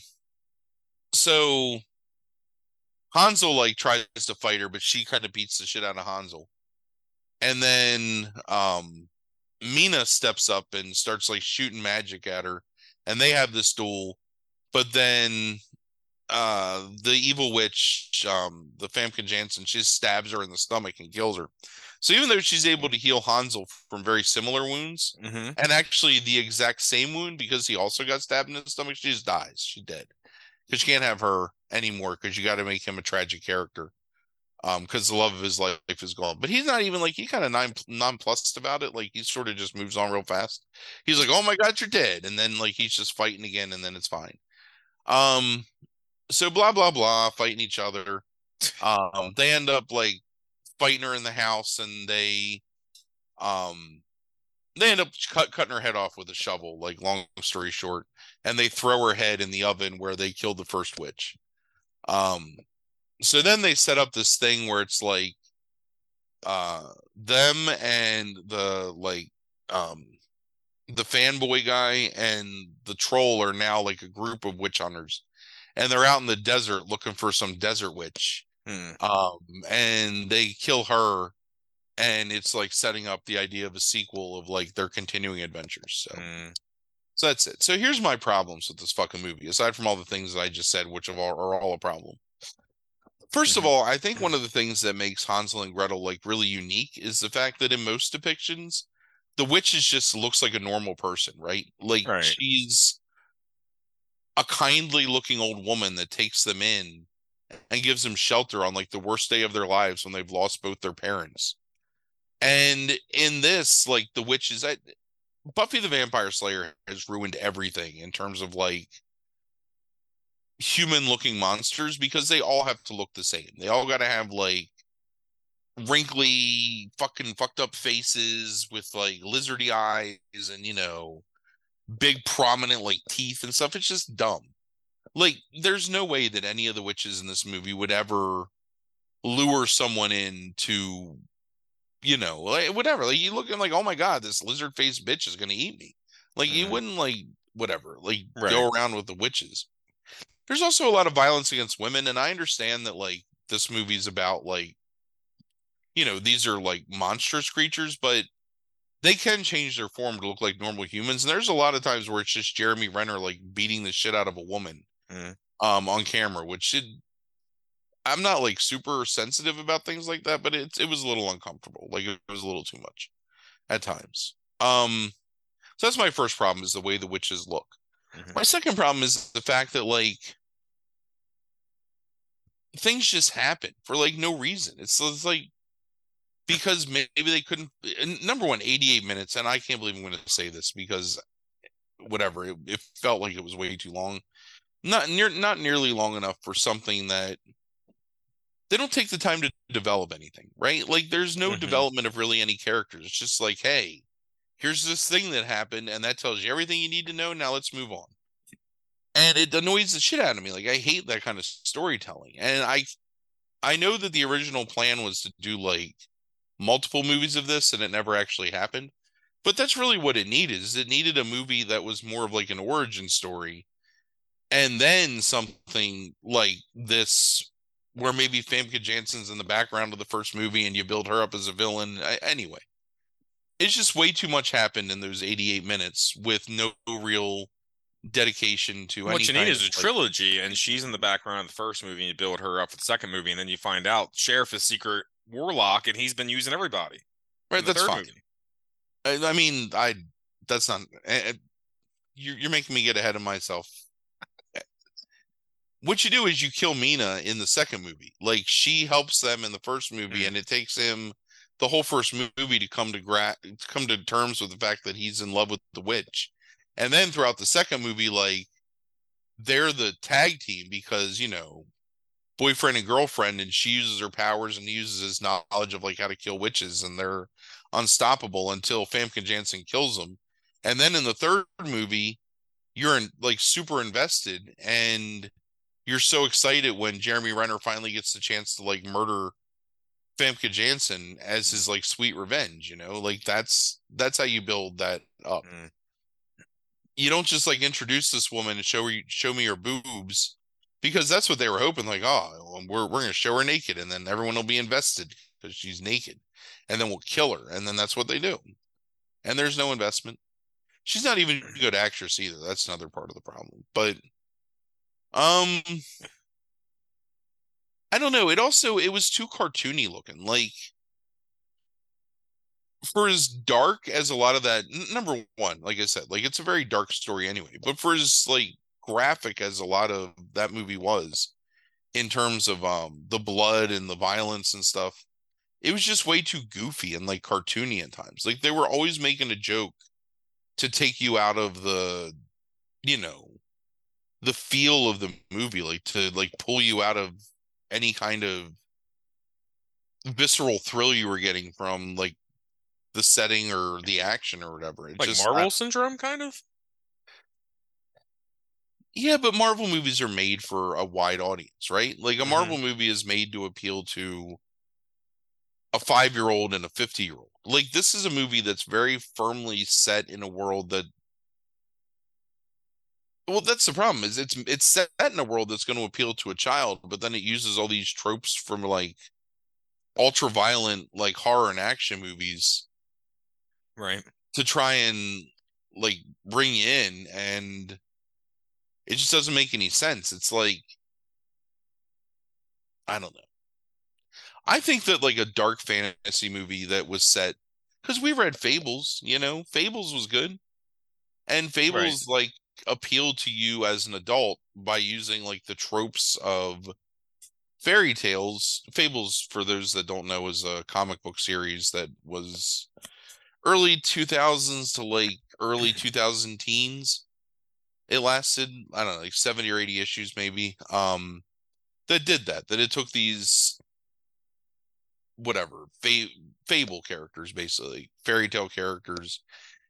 so Hansel, like, tries to fight her, but she kind of beats the shit out of Hansel. And then um, Mina steps up and starts like shooting magic at her, and they have this duel. But then uh, the evil witch, um, the Famke Janssen, she stabs her in the stomach and kills her. So even though she's able to heal Hansel from very similar wounds, mm-hmm. and actually the exact same wound, because he also got stabbed in the stomach, she just dies. She's dead. Because you can't have her anymore, because you got to make him a tragic character. Um, because the love of his life is gone. But he's not even like, he kind of nonplussed about it. Like, he sort of just moves on real fast. He's like, oh my God, you're dead. And then, like, he's just fighting again, and then it's fine. Um, so blah, blah, blah, fighting each other. Um, they end up, like, fighting her in the house, and they, um, they end up cut, cutting her head off with a shovel, like, long story short. And they throw her head in the oven where they killed the first witch. Um, So then they set up this thing where it's like uh, them and the like um, the fanboy guy and the troll are now like a group of witch hunters, and they're out in the desert looking for some desert witch. Hmm. Um, and they kill her, and it's like setting up the idea of a sequel of like their continuing adventures. So. Hmm. So that's it. So here's my problems with this fucking movie, aside from all the things that I just said, which of all are all a problem. First of all, I think one of the things that makes Hansel and Gretel like really unique is the fact that in most depictions, the witch is just looks like a normal person, right? Like right. She's a kindly looking old woman that takes them in and gives them shelter on like the worst day of their lives when they've lost both their parents. And in this, like the witch is I, Buffy the Vampire Slayer has ruined everything in terms of like human looking monsters, because they all have to look the same. They all got to have like wrinkly fucking fucked up faces with like lizardy eyes and, you know, big prominent like teeth and stuff. It's just dumb. Like there's no way that any of the witches in this movie would ever lure someone in to, you know, like whatever. Like you look and like, oh my God, this lizard faced bitch is going to eat me. Like mm-hmm. you wouldn't like, whatever, like right. go around with the witches. There's also a lot of violence against women, and I understand that, like, this movie's about, like, you know, these are, like, monstrous creatures, but they can change their form to look like normal humans, and there's a lot of times where it's just Jeremy Renner, like, beating the shit out of a woman mm. um, on camera, which it, I'm not, like, super sensitive about things like that, but it, it was a little uncomfortable. Like, it was a little too much at times. Um, so that's my first problem, is the way the witches look. Mm-hmm. My second problem is the fact that, like, things just happen for, like, no reason. It's, it's like, because maybe they couldn't, number one, eighty-eight minutes, and I can't believe I'm going to say this because, whatever, it, it felt like it was way too long. Not near, not nearly long enough for something that, they don't take the time to develop anything, right? Like, there's no mm-hmm. development of really any characters. It's just like, hey. Here's this thing that happened, and that tells you everything you need to know. Now let's move on. And it annoys the shit out of me. Like, I hate that kind of storytelling. And I I know that the original plan was to do, like, multiple movies of this, and it never actually happened. But that's really what it needed, is it needed a movie that was more of, like, an origin story. And then something like this, where maybe Famke Janssen's in the background of the first movie, and you build her up as a villain. I, anyway. It's just way too much happened in those eighty-eight minutes with no real dedication to anything. What you need is a trilogy, and she's in the background of the first movie, and you build her up for the second movie, and then you find out Sheriff is secret warlock, and he's been using everybody. Right, that's fine. I, I mean, I that's not... I, you're, you're making me get ahead of myself. What you do is you kill Mina in the second movie. Like, she helps them in the first movie, mm-hmm. and it takes him... the whole first movie to come to gra- to come to terms with the fact that he's in love with the witch. And then throughout the second movie, like, they're the tag team because, you know, boyfriend and girlfriend, and she uses her powers and uses his knowledge of, like, how to kill witches, and they're unstoppable until Famke Janssen kills them. And then in the third movie, you're, in, like, super invested, and you're so excited when Jeremy Renner finally gets the chance to, like, murder Famke Janssen as his like sweet revenge, you know, like that's that's how you build that up. Mm. You don't just like introduce this woman and show her show me her boobs, because that's what they were hoping, like, oh, we're we're gonna show her naked, and then everyone will be invested because she's naked, and then we'll kill her, and then that's what they do. and there's no investment. She's not even a good actress either. That's another part of the problem. But um, I don't know. It also, it was too cartoony looking. Like, for as dark as a lot of that, number one, like I said, like it's a very dark story anyway, but for as like graphic as a lot of that movie was in terms of um the blood and the violence and stuff, it was just way too goofy and like cartoony at times. Like they were always making a joke to take you out of the, you know, the feel of the movie, like to like pull you out of any kind of visceral thrill you were getting from like the setting or the action or whatever. It's like just Marvel I, syndrome kind of. Yeah, but Marvel movies are made for a wide audience, right? Like a Marvel mm. movie is made to appeal to a five-year-old and a fifty-year-old. Like this is a movie that's very firmly set in a world that, well, that's the problem, is it's it's set in a world that's going to appeal to a child, but then it uses all these tropes from like ultra-violent like horror and action movies. Right. To try and like bring you in, and it just doesn't make any sense. It's like, I don't know. I think that like a dark fantasy movie that was set, because we read Fables, you know, Fables was good. And Fables right. like appealed to you as an adult by using like the tropes of fairy tales. Fables, for those that don't know, is a comic book series that was early two thousands to like early two thousand teens. It lasted, I don't know, like seventy or eighty issues maybe. Um, that did that. That it took these, whatever, fa- fable characters, basically, fairy tale characters,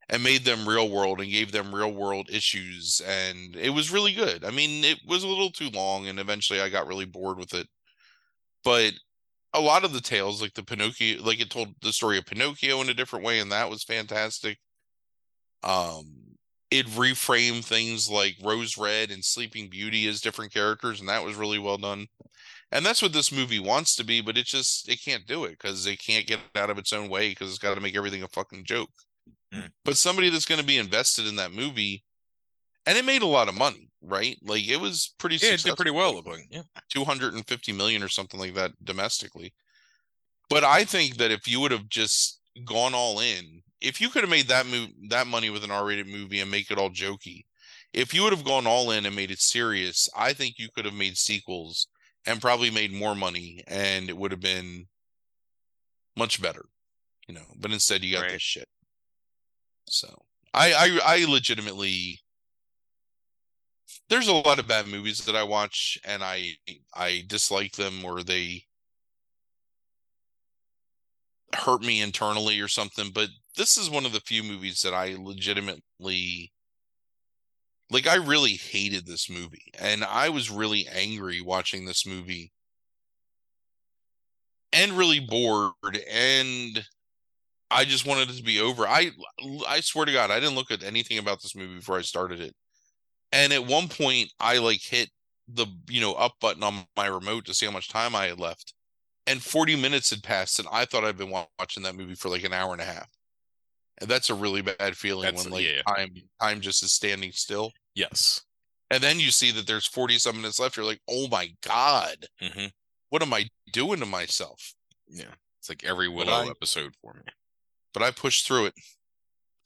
and made them real world and gave them real world issues. And it was really good. I mean, it was a little too long, and eventually I got really bored with it. But a lot of the tales, like the Pinocchio, like it told the story of Pinocchio in a different way, and that was fantastic. Um... It reframed things like Rose Red and Sleeping Beauty as different characters, and that was really well done. And that's what this movie wants to be, but it just, it can't do it because it can't get out of its own way because it's got to make everything a fucking joke. Mm. But somebody that's going to be invested in that movie, and it made a lot of money, right? Like it was pretty yeah, successful. It did pretty well, like, looking. Yeah. two hundred fifty million or something like that domestically. But I think that if you would have just gone all in, if you could have made that move, that money with an R-rated movie and make it all jokey, if you would have gone all in and made it serious, I think you could have made sequels and probably made more money, and it would have been much better, you know. But instead, you got right. this shit. So I, I, I legitimately, there's a lot of bad movies that I watch, and I, I dislike them, or they hurt me internally or something, but this is one of the few movies that I legitimately, like, I really hated this movie, and I was really angry watching this movie and really bored, and I just wanted it to be over. I I swear to God, I didn't look at anything about this movie before I started it. And at one point I like hit the, you know, up button on my remote to see how much time I had left, and forty minutes had passed, and I thought I'd been watching that movie for like an hour and a half. And that's a really bad feeling that's, when like yeah, yeah. time time just is standing still. Yes. And then you see that there's forty some minutes left. You're like, oh my God, mm-hmm. what am I doing to myself? Yeah. It's like every Willow I, episode for me. But I pushed through it.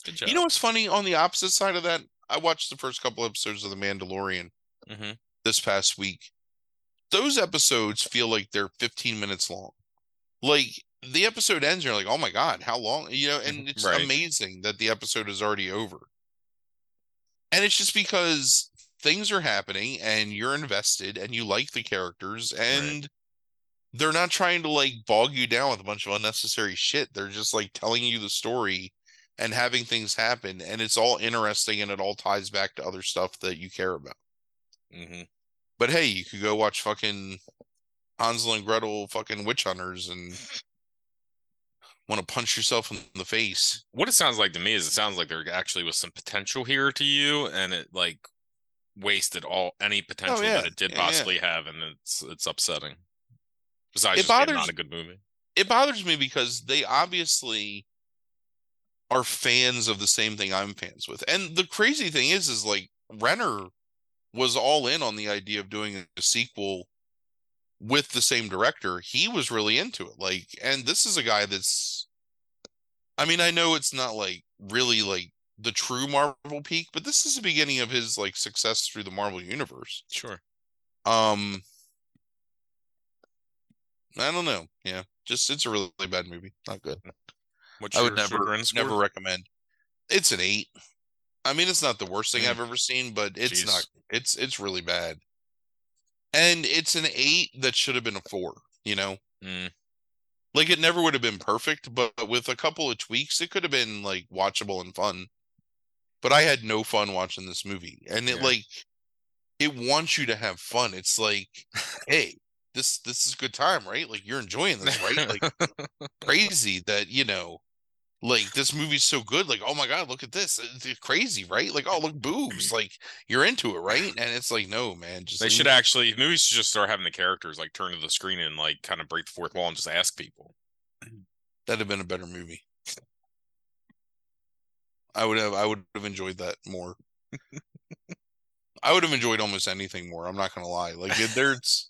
Good job. You know what's funny? On the opposite side of that, I watched the first couple episodes of The Mandalorian mm-hmm. this past week. Those episodes feel like they're fifteen minutes long. Like, the episode ends, you're like, oh my God, how long? You know, and it's right. amazing that the episode is already over. And it's just because things are happening and you're invested and you like the characters, and right. they're not trying to like bog you down with a bunch of unnecessary shit. They're just like telling you the story and having things happen, and it's all interesting and it all ties back to other stuff that you care about. Mm-hmm. But hey, you could go watch fucking Hansel and Gretel fucking Witch Hunters and want to punch yourself in the face. What it sounds like to me is it sounds like there actually was some potential here to you, and it like wasted all any potential oh, yeah. that it did yeah, possibly yeah. have, and it's it's upsetting. Besides, it just bothers, not a good movie. It bothers me because they obviously are fans of the same thing I'm fans with. And the crazy thing is, is like Renner was all in on the idea of doing a sequel with the same director. He was really into it. Like, and this is a guy that's, I mean, I know it's not like really like the true Marvel peak, but this is the beginning of his like success through the Marvel universe. Sure. Um, I don't know. Yeah, just it's a really, really bad movie. Not good. What's I would never, never recommend. It's an eight. I mean, it's not the worst thing mm. I've ever seen, but it's Jeez. not. It's it's really bad, and it's an eight that should have been a four. You know, mm. like it never would have been perfect, but with a couple of tweaks, it could have been like watchable and fun. But I had no fun watching this movie, and it yeah. like it wants you to have fun. It's like, hey. This this is a good time, right? Like you're enjoying this, right? Like crazy that, you know, like this movie's so good. Like, oh my God, look at this. It's crazy, right? Like, oh, look, boobs. Like you're into it, right? And it's like, no, man. Just they should me. actually movies should just start having the characters like turn to the screen and like kind of break the fourth wall and just ask people. That'd have been a better movie. I would have I would have enjoyed that more. I would have enjoyed almost anything more. I'm not gonna lie. Like if there's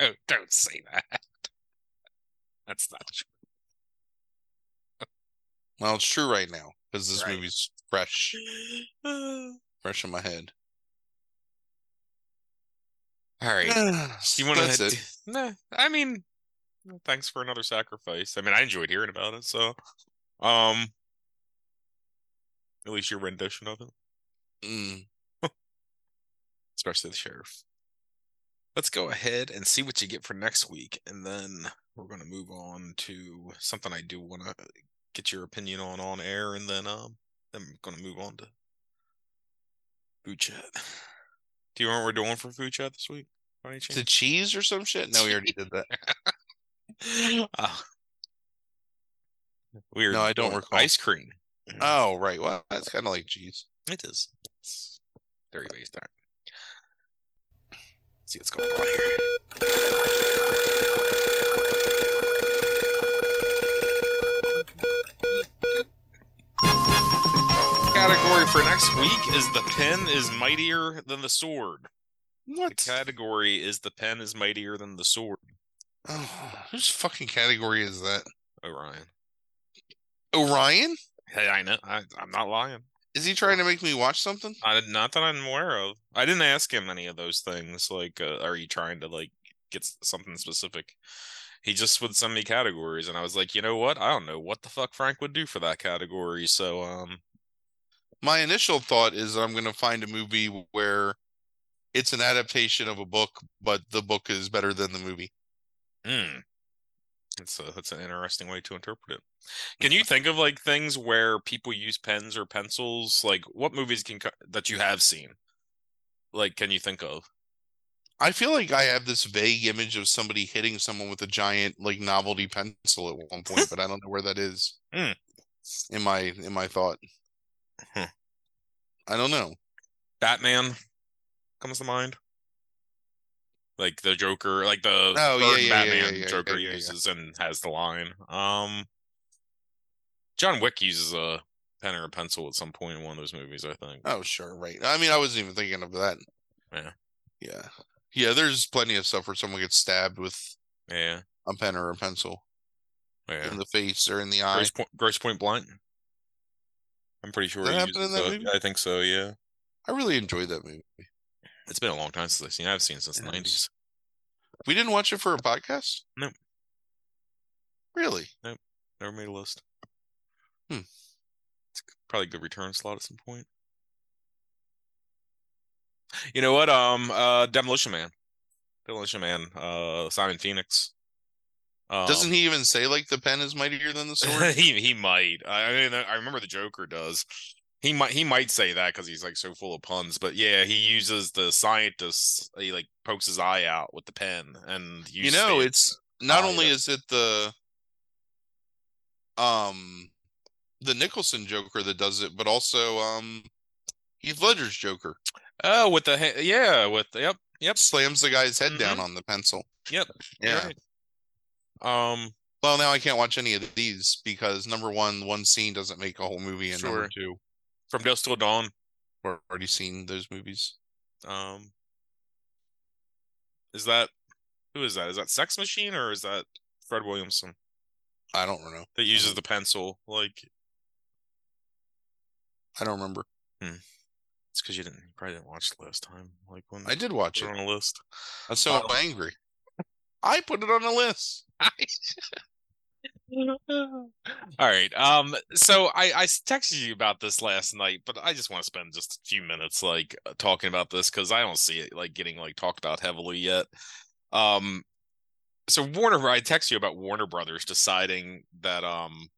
Oh, don't say that. That's not true. Well, it's true right now because this right. movie's fresh, fresh in my head. All right, you want to? D- no, I mean, well, thanks for another sacrifice. I mean, I enjoyed hearing about it. So, um, at least your rendition of it, mm. especially the sheriff. Let's go ahead and see what you get for next week, and then we're going to move on to something I do want to get your opinion on on air, and then um, I'm going to move on to food chat. Do you remember what we're doing for food chat this week? The cheese or some shit? No, we already did that. uh, weird. No, I don't recall. Ice cream. Oh, right. Well, that's kind of like cheese. It is. It's very based on it. See what's going on here. Category for next week is the pen is mightier than the sword. What? The category is the pen is mightier than the sword. Oh, whose fucking category is that? Orion. Orion? Hey, I know. I, I'm not lying. Is he trying to make me watch something? I, not that I'm aware of. I didn't ask him any of those things. Like, uh, are you trying to like get something specific? He just would send me categories, and I was like, you know what? I don't know what the fuck Frank would do for that category. So, um, my initial thought is I'm going to find a movie where it's an adaptation of a book, but the book is better than the movie. Hmm. That's a, that's an interesting way to interpret it. Can you think of like things where people use pens or pencils? Like what movies can that you have seen? Like, can you think of? I feel like I have this vague image of somebody hitting someone with a giant like novelty pencil at one point, but I don't know where that is mm. in my in my thought. Huh. I don't know. Batman comes to mind. Like the Joker, like the oh, yeah, yeah, Batman yeah, yeah, yeah, Joker yeah, yeah, uses yeah. and has the line. Um, John Wick uses a pen or a pencil at some point in one of those movies, I think. Oh, sure, right. I mean, I wasn't even thinking of that. Yeah. Yeah. Yeah, there's plenty of stuff where someone gets stabbed with yeah. a pen or a pencil yeah. in the face or in the eye. Gross Point, Gross Point Blank. I'm pretty sure. That happened in that movie? I think so, yeah. I really enjoyed that movie. It's been a long time since I've seen it. I've seen it since the nineties. We didn't watch it for a podcast? No. Nope. Really? Nope. Never made a list. Hmm. It's probably a good return slot at some point. You know what? Um, uh, Demolition Man. Demolition Man. Uh, Simon Phoenix. Um, Doesn't he even say, like, the pen is mightier than the sword? he, he might. I mean, I remember the Joker does. He might he might say that because he's like so full of puns, but yeah, he uses the scientist. He like pokes his eye out with the pen, and you know it's not only is it the um the Nicholson Joker that does it, but also um Heath Ledger's Joker. Oh, with the ha- yeah, with yep yep slams the guy's head mm-hmm. down on the pencil. Yep, yeah. Right. Um, well, now I can't watch any of these because number one, one scene doesn't make a whole movie, and sure. number two, From Dusk Till Dawn, we've already seen those movies. Um, is that who is that? Is that Sex Machine or is that Fred Williamson? I don't know. That uses the pencil, like I don't remember. Hmm. It's because you didn't you probably didn't watch it last time. Like when I did watch it on a list. I'm so um, angry. I put it on a list. All right. Um. So I, I texted you about this last night, but I just want to spend just a few minutes like talking about this because I don't see it like getting like talked about heavily yet. Um. So Warner, I text you about Warner Brothers deciding that um.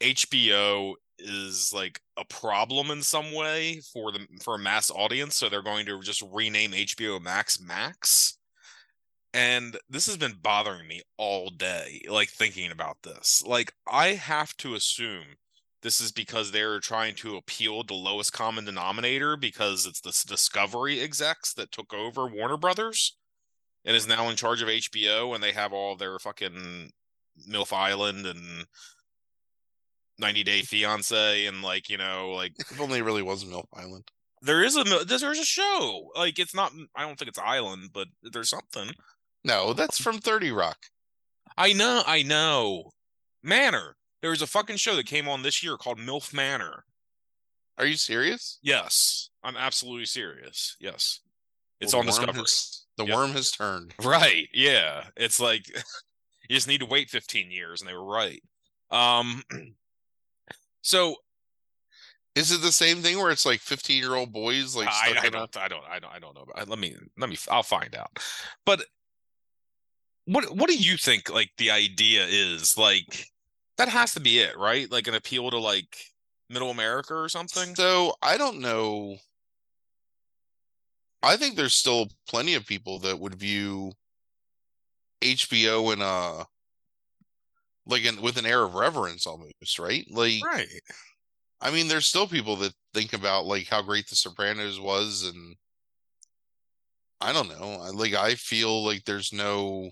H B O is like a problem in some way for the for a mass audience, so they're going to just rename H B O Max Max. And this has been bothering me all day, like thinking about this. Like, I have to assume this is because they're trying to appeal to lowest common denominator because it's the Discovery execs that took over Warner Brothers and is now in charge of H B O, and they have all their fucking Milf Island and ninety Day Fiance and like, you know, like if only it really was Milf Island. There is a there's a show. Like, it's not, I don't think it's Island, but there's something. No, that's from thirty Rock. I know, I know. Manor. There was a fucking show that came on this year called Milf Manor. Are you serious? Yes. I'm absolutely serious. Yes. It's well, on Discovery. Has, the yeah. worm has turned. Right. Yeah. It's like, you just need to wait fifteen years, and they were right. Um. So... Is it the same thing where it's like fifteen-year-old boys? Like I, I, don't, I don't, I don't, I don't know. Let me, let me. I'll find out. But what, what do you think? Like the idea is like that has to be it, right? Like an appeal to like Middle America or something. So I don't know. I think there's still plenty of people that would view H B O in a like in, with an air of reverence, almost, right? Like right. I mean, there's still people that think about like how great The Sopranos was, and I don't know. Like, I feel like there's no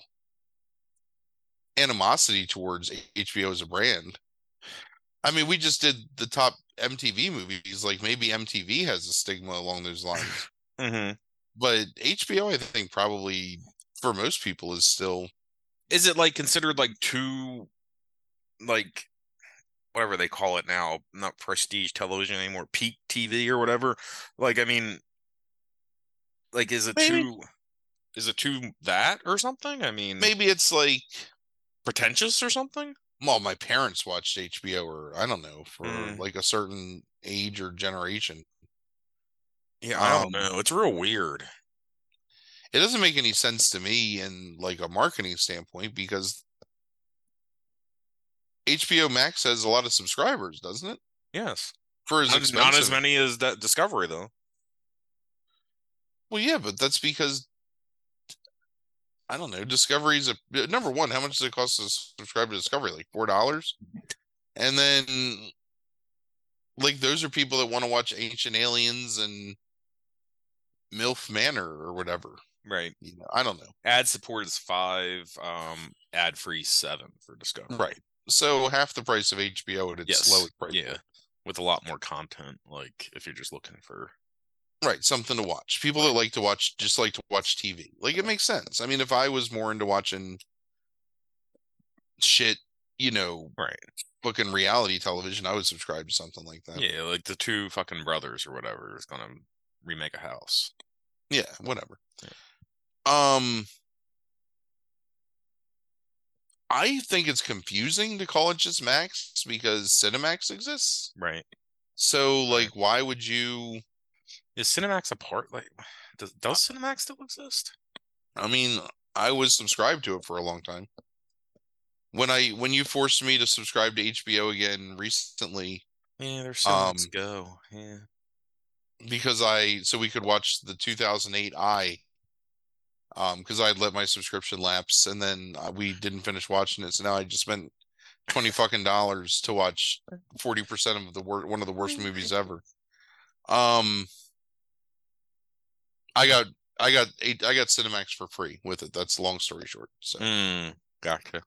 animosity towards H B O as a brand. I mean, we just did the top M T V movies. Like, maybe M T V has a stigma along those lines, mm-hmm. but H B O, I think, probably for most people is still. Is it like considered like too, like? Whatever they call it now, not prestige television anymore, peak T V or whatever. Like, I mean, like, is it maybe. too, is it too that or something? I mean, maybe it's like pretentious or something. Well, my parents watched H B O or I don't know for mm. like a certain age or generation. Yeah, I um, don't know. It's real weird. It doesn't make any sense to me in like a marketing standpoint because H B O Max has a lot of subscribers, doesn't it? Yes. For as not, not as many as that Discovery, though. Well, yeah, but that's because I don't know. Discovery's a number one. How much does it cost to subscribe to Discovery? Like four dollars. And then, like, those are people that want to watch Ancient Aliens and Milf Manor or whatever. Right. You know, I don't know. Ad support is five. Um, ad free seven for Discovery. Right. So half the price of H B O at its yes. lowest price. Yeah, with a lot more content, like, if you're just looking for... Right, something to watch. People that like to watch, just like to watch T V. Like, it makes sense. I mean, if I was more into watching shit, you know, right. fucking reality television, I would subscribe to something like that. Yeah, like the two fucking brothers or whatever is going to remake a house. Yeah, whatever. Yeah. Um... I think it's confusing to call it just Max because Cinemax exists. Right. So, like, why would you... Is Cinemax a part? Like, does, does Cinemax still exist? I mean, I was subscribed to it for a long time. When I when you forced me to subscribe to H B O again recently... Yeah, there's so um, much to go. Yeah. Because I... So we could watch the two thousand eight I... Um, because I'd let my subscription lapse, and then we didn't finish watching it, so now I just spent twenty fucking dollars to watch forty percent of the wor- one of the worst movies ever. Um, I got, I got, eight, I got Cinemax for free with it. That's long story short. So, mm, gotcha.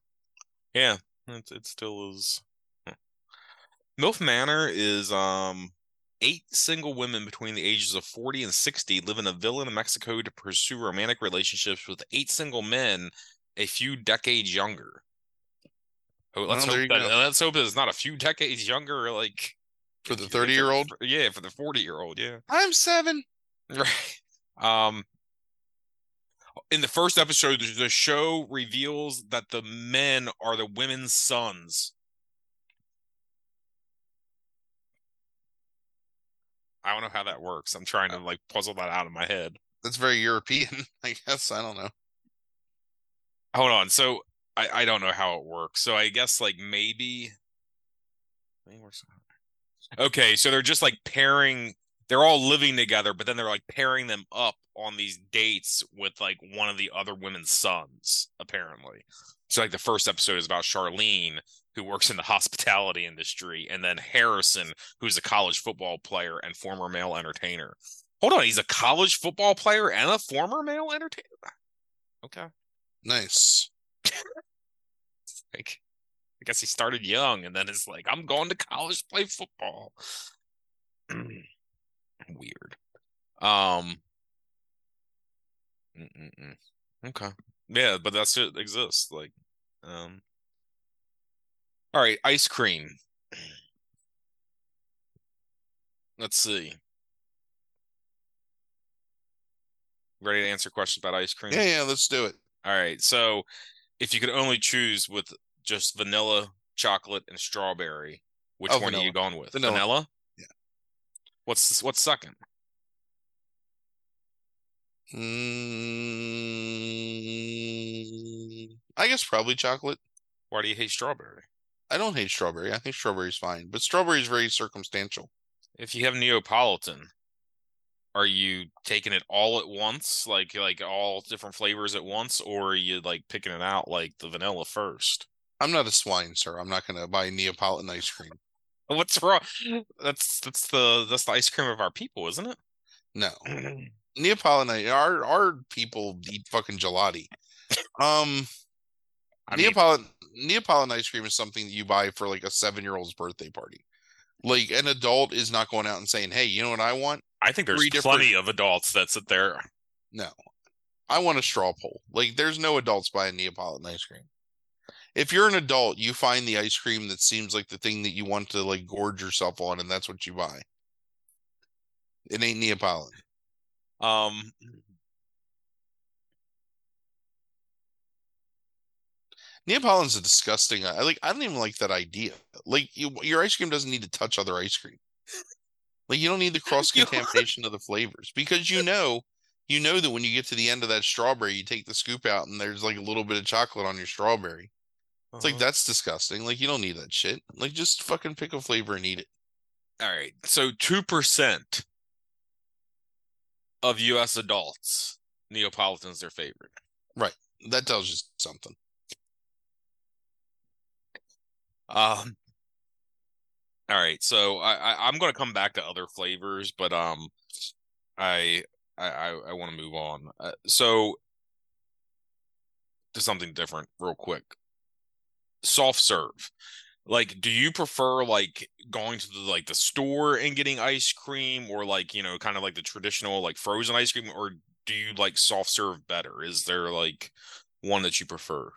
Yeah, it, it still is. Milf Manor is um eight single women between the ages of forty and sixty live in a villa in Mexico to pursue romantic relationships with eight single men a few decades younger. Oh, let's, well, hope that, let's hope that it's not a few decades younger, like... For the thirty-year-old? Yeah, for the forty-year-old, yeah. I'm seven! Right. Um, in the first episode, the show reveals that the men are the women's sons. I don't know how that works. I'm trying to like puzzle that out of my head. That's very European, I guess. I don't know. Hold on. So I, I don't know how it works. So I guess like maybe. Okay, so they're just like pairing. They're all living together, but then they're like pairing them up on these dates with like one of the other women's sons, apparently. So like the first episode is about Charlene, who works in the hospitality industry, and then Harrison, who's a college football player and former male entertainer. Hold on, he's a college football player and a former male entertainer? Okay. Nice. Like, I guess he started young, and then it's like, I'm going to college to play football. Weird. Um. Mm-mm-mm. Okay. Yeah, but that shit exists. Like, um. All right, ice cream. Let's see. Ready to answer questions about ice cream? Yeah, yeah, let's do it. All right, so if you could only choose with just vanilla, chocolate, and strawberry, which oh, one vanilla. Are you going with? Vanilla? vanilla? Yeah. What's what's second? Mm, I guess probably chocolate. Why do you hate strawberry? I don't hate strawberry. I think strawberry's fine, but strawberry's very circumstantial. If you have Neapolitan, are you taking it all at once, like like all different flavors at once, or are you like picking it out like the vanilla first? I'm not a swine, sir. I'm not going to buy Neapolitan ice cream. What's wrong? That's that's the that's the ice cream of our people, isn't it? No, Neapolitan. Our our people eat fucking gelati. Um, I Neapolitan. Mean- Neapolitan ice cream is something that you buy for like a seven-year-old's birthday party. Like an adult is not going out and saying, "Hey, you know what I want?" I think there's Three plenty different... of adults that sit there. No, I want a straw poll. Like there's no adults buying Neapolitan ice cream. If you're an adult, you find the ice cream that seems like the thing that you want to like gorge yourself on, and that's what you buy. It ain't Neapolitan. Um. Neapolitan's a disgusting. I like. I don't even like that idea. Like you, your ice cream doesn't need to touch other ice cream. Like you don't need the cross contamination of the flavors because you know, you know that when you get to the end of that strawberry, you take the scoop out and there's like a little bit of chocolate on your strawberry. Uh-huh. It's like that's disgusting. Like you don't need that shit. Like just fucking pick a flavor and eat it. All right. So two percent of U S adults, Neapolitan's their favorite. Right. That tells you something. Um. All right, so I, I I'm gonna come back to other flavors, but um, I I I want to move on. Uh, so to something different, real quick. Soft serve, like, do you prefer like going to the, like the store and getting ice cream, or like you know, kind of like the traditional like frozen ice cream, or do you like soft serve better? Is there like one that you prefer?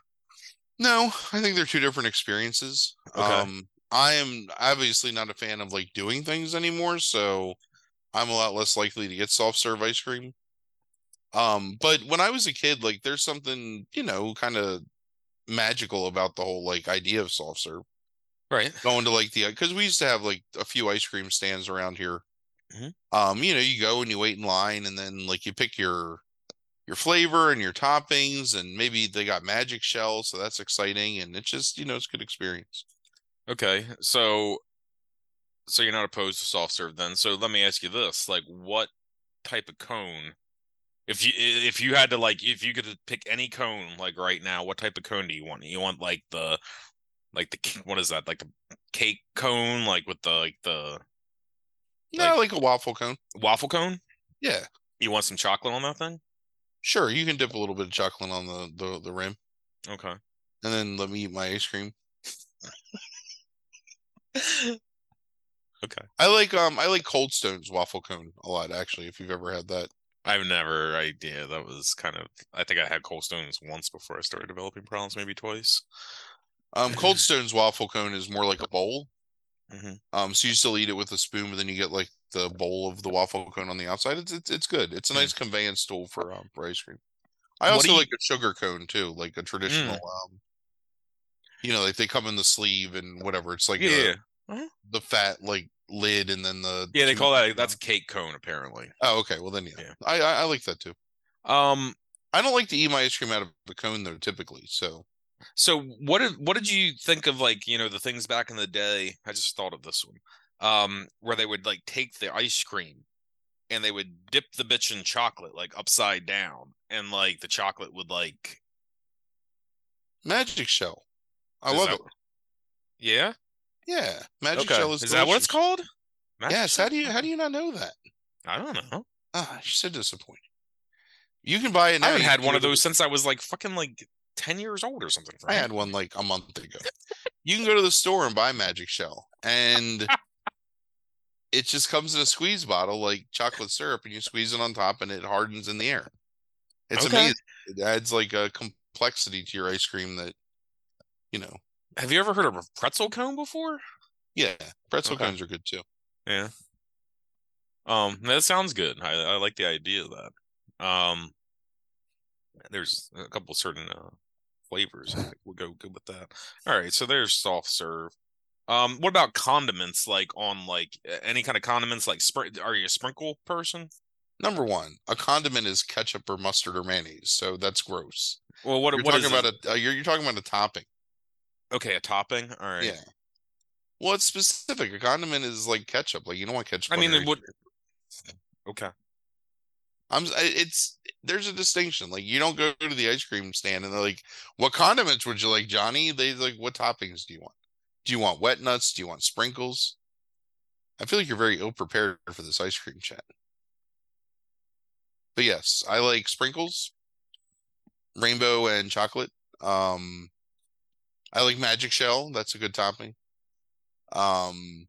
No, I think they're two different experiences. Okay. Um, I am obviously not a fan of like doing things anymore, so I'm a lot less likely to get soft serve ice cream. Um, but when I was a kid, like there's something, you know, kind of magical about the whole like idea of soft serve. Right. Going to like the, because we used to have like a few ice cream stands around here. Mm-hmm. Um, you know, you go and you wait in line and then like you pick your your flavor and your toppings, and maybe they got Magic Shell, so that's exciting, and it's just, you know, it's a good experience. Okay, so so you're not opposed to soft serve then. So let me ask you this, like what type of cone, if you if you had to like, if you could pick any cone like right now, what type of cone do you want? You want like the, like the, what is that, like the cake cone, like with the, like the... No, like, like a waffle cone. Waffle cone? Yeah. You want some chocolate on that thing? Sure, you can dip a little bit of chocolate on the, the, the rim. Okay. and then let me eat my ice cream. Okay. I like um I like Cold Stone's waffle cone a lot, actually, if you've ever had that. I've never idea. That was kind of I think I had Cold Stone's once before I started developing problems, maybe twice. Um Cold Stone's waffle cone is more like a bowl. Mm-hmm. Um so you still eat it with a spoon, but then you get like the bowl of the waffle cone on the outside. It's it's, it's good. It's a nice mm. conveyance tool for um for ice cream. I what also you... like a sugar cone too, like a traditional mm. um you know, like they come in the sleeve and whatever. It's like yeah. a, Uh-huh. the fat like lid and then the yeah they call that that's a cake cone apparently. Oh, okay, well then yeah, yeah. I, I I like that too. um I don't like to eat my ice cream out of the cone though typically. So so what did what did you think of, like, you know, the things back in the day? I just thought of this one um where they would like take the ice cream and they would dip the bitch in chocolate like upside down and like the chocolate would like Magic Shell. I Is love that... it yeah Yeah, Magic okay. Shell is. Is delicious. That what it's called? Magic yes. Shell? How do you how do you not know that? I don't know. Ah, oh, you're so disappointing. You can buy it now. I haven't had one of those since I was like fucking like ten years old or something. Right? I had one like a month ago. You can go to the store and buy Magic Shell, and it just comes in a squeeze bottle like chocolate syrup, and you squeeze it on top, and it hardens in the air. It's okay. amazing. It adds like a complexity to your ice cream that, you know. Have you ever heard of a pretzel cone before? Yeah, pretzel okay. cones are good too. Yeah. Um, that sounds good. I, I like the idea of that. Um, there's a couple certain uh, flavors I think would go good with that. All right, so there's soft serve. Um, what about condiments? Like on like any kind of condiments? Like spr- are you a sprinkle person? Number one, a condiment is ketchup or mustard or mayonnaise, so that's gross. Well, what you're what talking is about it? a uh, you're, you're talking about a topping. Okay, a topping. All right. Yeah. Well, it's specific. A condiment is like ketchup. Like you don't want ketchup. I mean, it would. Okay. I'm. It's there's a distinction. Like you don't go to the ice cream stand and they're like, "What condiments would you like, Johnny?" They like, "What toppings do you want? Do you want wet nuts? Do you want sprinkles?" I feel like you're very ill prepared for this ice cream chat. But yes, I like sprinkles, rainbow and chocolate. Um. I like Magic Shell. That's a good topping. Um,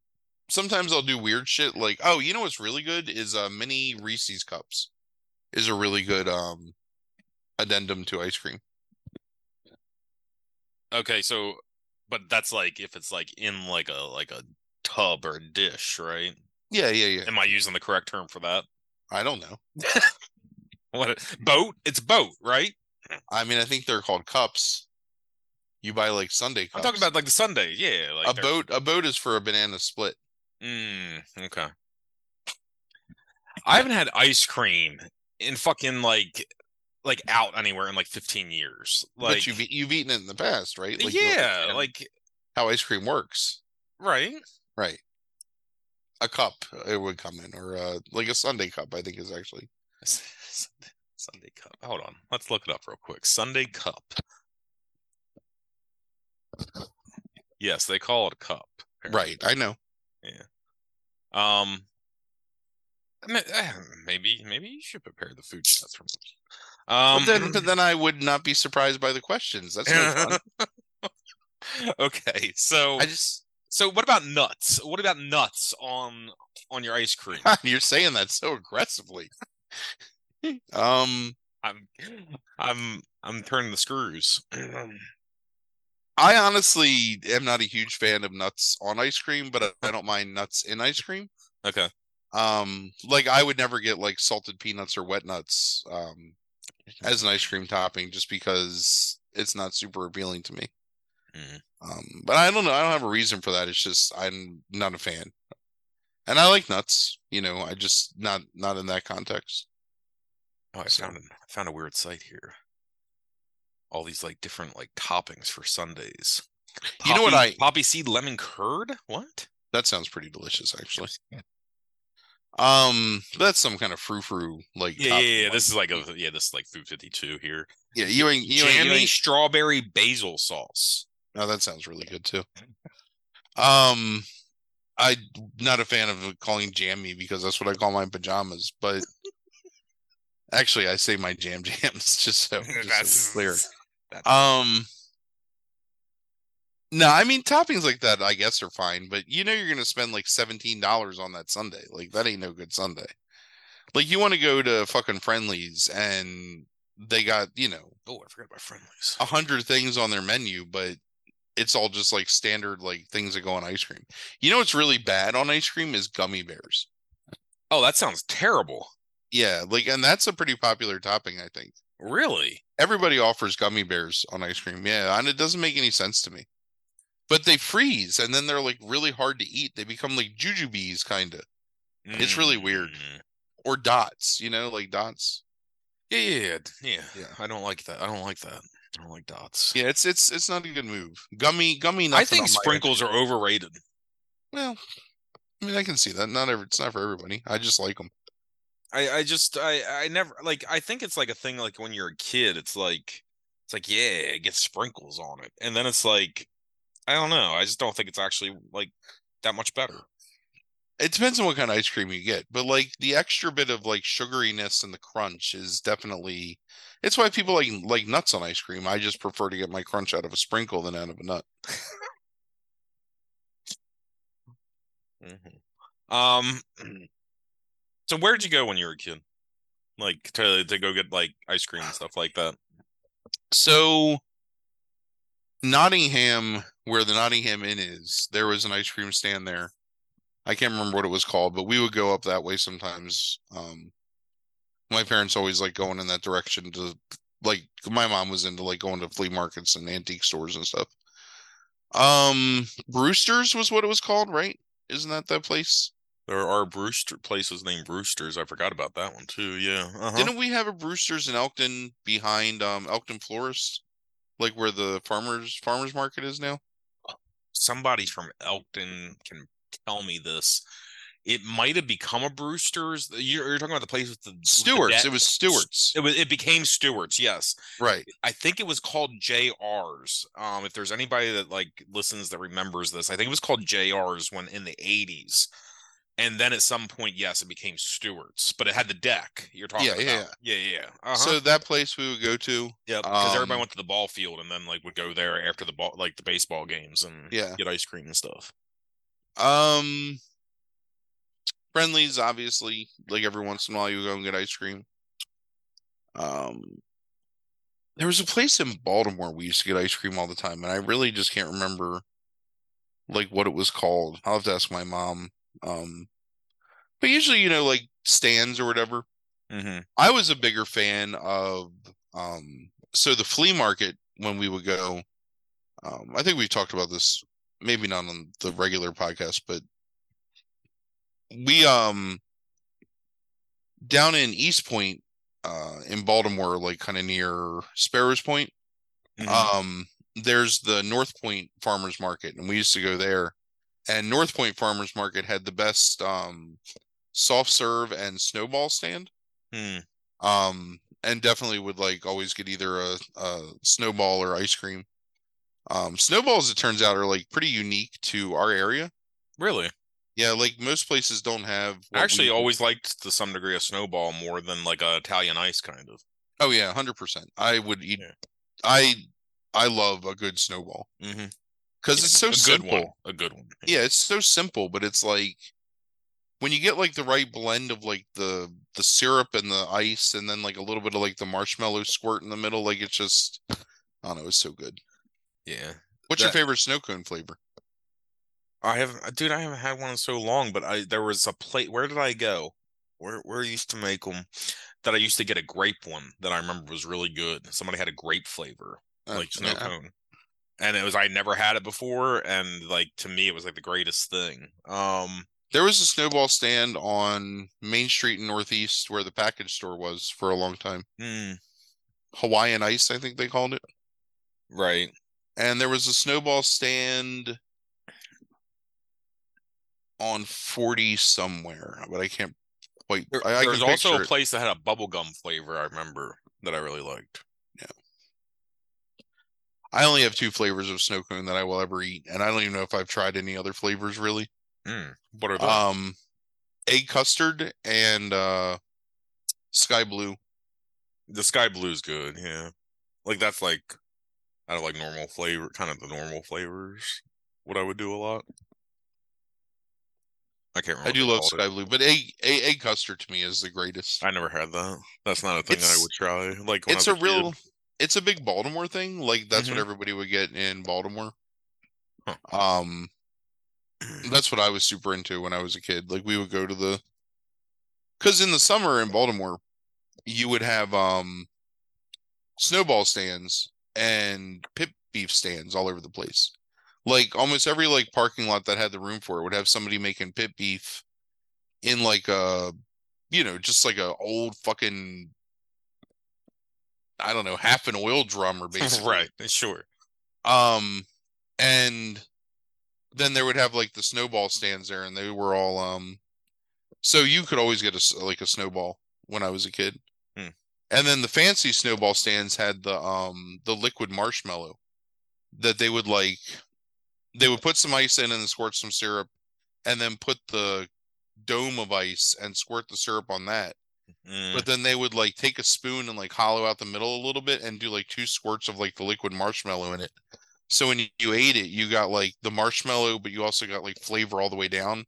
sometimes I'll do weird shit like, oh, you know what's really good is uh, mini Reese's cups is a really good um, addendum to ice cream. Okay, so, but that's like if it's like in like a like a tub or a dish, right? Yeah, yeah, yeah. Am I using the correct term for that? I don't know. What boat? It's boat, right? I mean, I think they're called cups. You buy like Sunday cups. I'm talking about like the Sunday, yeah. Like a they're... boat, a boat is for a banana split. Mm, okay. I haven't had ice cream in fucking like, like out anywhere in like fifteen years. Like but you've you've eaten it in the past, right? Like, yeah, you know, like how ice cream works, right? Right. A cup it would come in, or uh, like a Sunday cup. I think is actually Sunday cup. Hold on, let's look it up real quick. Sunday cup. Yes, they call it a cup. Apparently. Right, I know. Yeah. Um. Maybe, maybe you should prepare the food shots for me. Um. But then, but then I would not be surprised by the questions. That's no fun. Okay, so I just. So what about nuts? What about nuts on on your ice cream? You're saying that so aggressively. um. I'm. I'm. I'm turning the screws. I honestly am not a huge fan of nuts on ice cream, but I don't mind nuts in ice cream. Okay. Um, like I would never get like salted peanuts or wet nuts um, as an ice cream topping, just because it's not super appealing to me. Mm. Um, but I don't know. I don't have a reason for that. It's just I'm not a fan, and I like nuts. You know, I just not not in that context. Oh, I so. found I found a weird site here. All these like different like toppings for Sundays. Poppy, you know what I poppy seed lemon curd? What? That sounds pretty delicious, actually. Um, that's some kind of frou frou like. Yeah, yeah, yeah. This is like a yeah. This is like Food fifty-two here. Yeah, you ain't you jammy ain't, you ain't... strawberry basil sauce. Oh, that sounds really good too. Um, I'm not a fan of calling jammy because that's what I call my pajamas, but. Actually, I say my jam jams just so, just that's, so clear. That's um, No, I mean, toppings like that, I guess, are fine. But you know you're going to spend like seventeen dollars on that sundae. Like, that ain't no good sundae. Like, you want to go to fucking Friendly's and they got, you know... Oh, I forgot about Friendly's. A hundred things on their menu, but it's all just like standard, like, things that go on ice cream. You know what's really bad on ice cream is gummy bears. Oh, that sounds terrible. Yeah, like, and that's a pretty popular topping, I think. Really? Everybody offers gummy bears on ice cream. Yeah, and it doesn't make any sense to me. But they freeze, and then they're, like, really hard to eat. They become, like, jujubes, kind of. Mm. It's really weird. Or dots, you know, like dots. Yeah, yeah, yeah, yeah. I don't like that. I don't like that. I don't like dots. Yeah, it's it's it's not a good move. Gummy, gummy nuts. I think sprinkles are overrated. Well, I mean, I can see that. Not every, it's not for everybody. I just like them. I, I just, I, I never, like, I think it's like a thing, like, when you're a kid, it's like, it's like, yeah, it gets sprinkles on it. And then it's like, I don't know. I just don't think it's actually, like, that much better. It depends on what kind of ice cream you get. But, like, the extra bit of, like, sugariness and the crunch is definitely... It's why people like like nuts on ice cream. I just prefer to get my crunch out of a sprinkle than out of a nut. mm-hmm. Um... So where'd you go when you were a kid? Like, to to go get, like, ice cream and stuff like that? So... Nottingham, where the Nottingham Inn is, there was an ice cream stand there. I can't remember what it was called, but we would go up that way sometimes. Um, my parents always like going in that direction to, like, my mom was into, like, going to flea markets and antique stores and stuff. Um, Brewsters was what it was called, right? Isn't that that place? There are Brewster places named Brewsters. I forgot about that one too. Yeah. Uh-huh. Didn't we have a Brewsters in Elkton behind um, Elkton Florist? Like where the farmers farmers market is now? Somebody from Elkton can tell me this. It might have become a Brewsters. You're, you're talking about the place with the Stewart's. With the it was Stewart's. It was. It became Stewart's. Yes. Right. I think it was called J R's. Um, if there's anybody that like listens that remembers this, I think it was called J R's when in the eighties, and then at some point, yes, it became Stewart's, but it had the deck. You're talking yeah, about. Yeah. Yeah. Yeah. Yeah. Uh-huh. So that place we would go to. Yeah. Because um, everybody went to the ball field and then like would go there after the ball, like the baseball games, and yeah. get ice cream and stuff. Um, Friendly's, obviously, like every once in a while you go and get ice cream. Um, there was a place in Baltimore we used to get ice cream all the time, and I really just can't remember like what it was called. I'll have to ask my mom. Um, but usually, you know, like stands or whatever. Mm-hmm. I was a bigger fan of um. So the flea market when we would go, um, I think we've talked about this. Maybe not on the regular podcast, but we, um, down in East Point, uh, in Baltimore, like kind of near Sparrows Point, mm-hmm. um, there's the North Point Farmers Market, and we used to go there. And North Point Farmers Market had the best, um, soft serve and snowball stand. Mm. Um, and definitely would like always get either a, a snowball or ice cream. Um, snowballs, it turns out, are like pretty unique to our area. Really? Yeah, like most places don't have. I actually always liked to some degree a snowball more than like a Italian ice kind of. Oh yeah, one hundred percent. I would eat. Yeah. I I love a good snowball because mm-hmm. yeah, it's so a simple. Good one. A good one. Yeah, it's so simple, but it's like when you get like the right blend of like the the syrup and the ice, and then like a little bit of like the marshmallow squirt in the middle, like it's just I don't know, it's so good. Yeah. What's that, your favorite snow cone flavor? I haven't, dude. I haven't had one in so long. But I there was a plate. Where did I go? Where where I used to make them? That I used to get a grape one that I remember was really good. Somebody had a grape flavor, uh, like snow yeah. cone, and it was I never had it before. And like to me, it was like the greatest thing. Um, there was a snowball stand on Main Street in Northeast where the package store was for a long time. Hmm. Hawaiian Ice, I think they called it. Right. And there was a snowball stand on forty somewhere, but I can't quite. There, I, I there's also a place it. that had a bubblegum flavor, I remember, that I really liked. Yeah. I only have two flavors of snow cone that I will ever eat, and I don't even know if I've tried any other flavors, really. Mm, what are those? Um, egg custard and uh, sky blue. The sky blue's good, yeah. Like, that's like... Kind of like normal flavor, kind of the normal flavors. What I would do a lot. I can't remember. I do love Sky Blue, but egg, egg, egg custard to me is the greatest. I never had that. That's not a thing it's, I would try. Like when it's I was a real, kid. It's a big Baltimore thing. Like that's mm-hmm. what everybody would get in Baltimore. Huh. Um, that's what I was super into when I was a kid. Like we would go to the, because in the summer in Baltimore, you would have um, snowball stands and pit beef stands all over the place. Like almost every like parking lot that had the room for it would have somebody making pit beef in like a, you know, just like a old fucking, I don't know, half an oil drummer basically. Right. Sure. Um, and then they would have like the snowball stands there, and they were all, um, so you could always get a, like a snowball when I was a kid. Hmm. And then the fancy snowball stands had the, um, the liquid marshmallow that they would like, they would put some ice in and then squirt some syrup, and then put the dome of ice and squirt the syrup on that. Mm. But then they would like take a spoon and like hollow out the middle a little bit and do like two squirts of like the liquid marshmallow in it. So when you, you ate it, you got like the marshmallow, but you also got like flavor all the way down.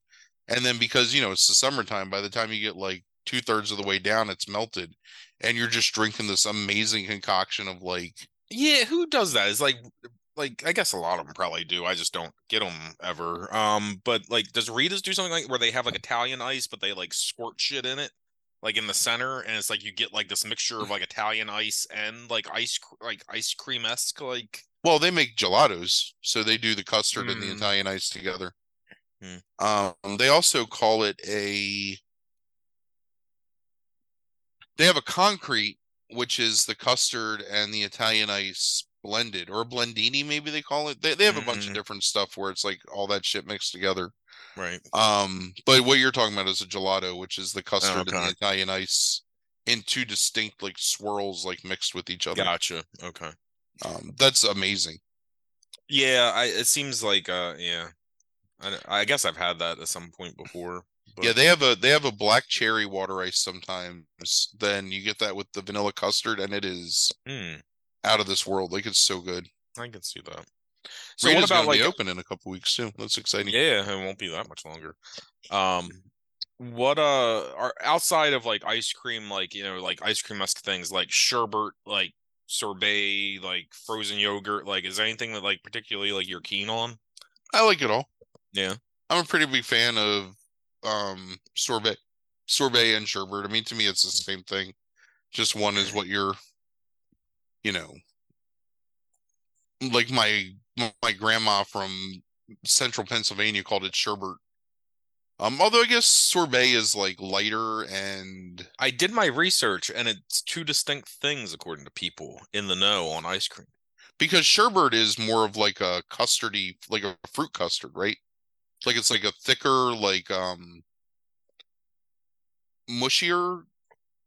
And then because, you know, it's the summertime, by the time you get like two thirds of the way down, it's melted, and you're just drinking this amazing concoction of like, yeah, who does that? It's like, Like, I guess a lot of them probably do. I just don't get them ever. Um, but, like, does Rita's do something like where they have, like, Italian ice, but they, like, squirt shit in it, like, in the center? And it's, like, you get, like, this mixture of, like, Italian ice and, like, ice like ice cream-esque, like... Well, they make gelatos, so they do the custard mm. and the Italian ice together. Mm. Um, they also call it a... They have a concrete, which is the custard and the Italian ice... blended, or a blendini maybe they call it. They, they have a mm-hmm. bunch of different stuff where it's like all that shit mixed together, right? Um but what you're talking about is a gelato, which is the custard oh, okay. and the Italian ice in two distinct like swirls, like mixed with each other. Gotcha. Okay. Um that's amazing. Yeah. I it seems like uh yeah I, I guess I've had that at some point before, but... yeah they have a they have a black cherry water ice sometimes, then you get that with the vanilla custard, and it is mm. out of this world. Like, it's so good. I can see that. So Rita's what about like be open in a couple weeks too? That's exciting. Yeah, it won't be that much longer. Um, what uh, are outside of like ice cream, like you know, like ice cream-esque things, like sherbet, like sorbet, like frozen yogurt, like is there anything that like particularly like you're keen on? I like it all. Yeah, I'm a pretty big fan of um sorbet, sorbet and sherbet. I mean, to me, it's the same thing. Just one is what you're. You know, like my my grandma from central Pennsylvania called it sherbet. Um, although I guess sorbet is like lighter, and I did my research, and it's two distinct things according to people in the know on ice cream. Because sherbet is more of like a custardy, like a fruit custard, right? Like it's like a thicker, like um, mushier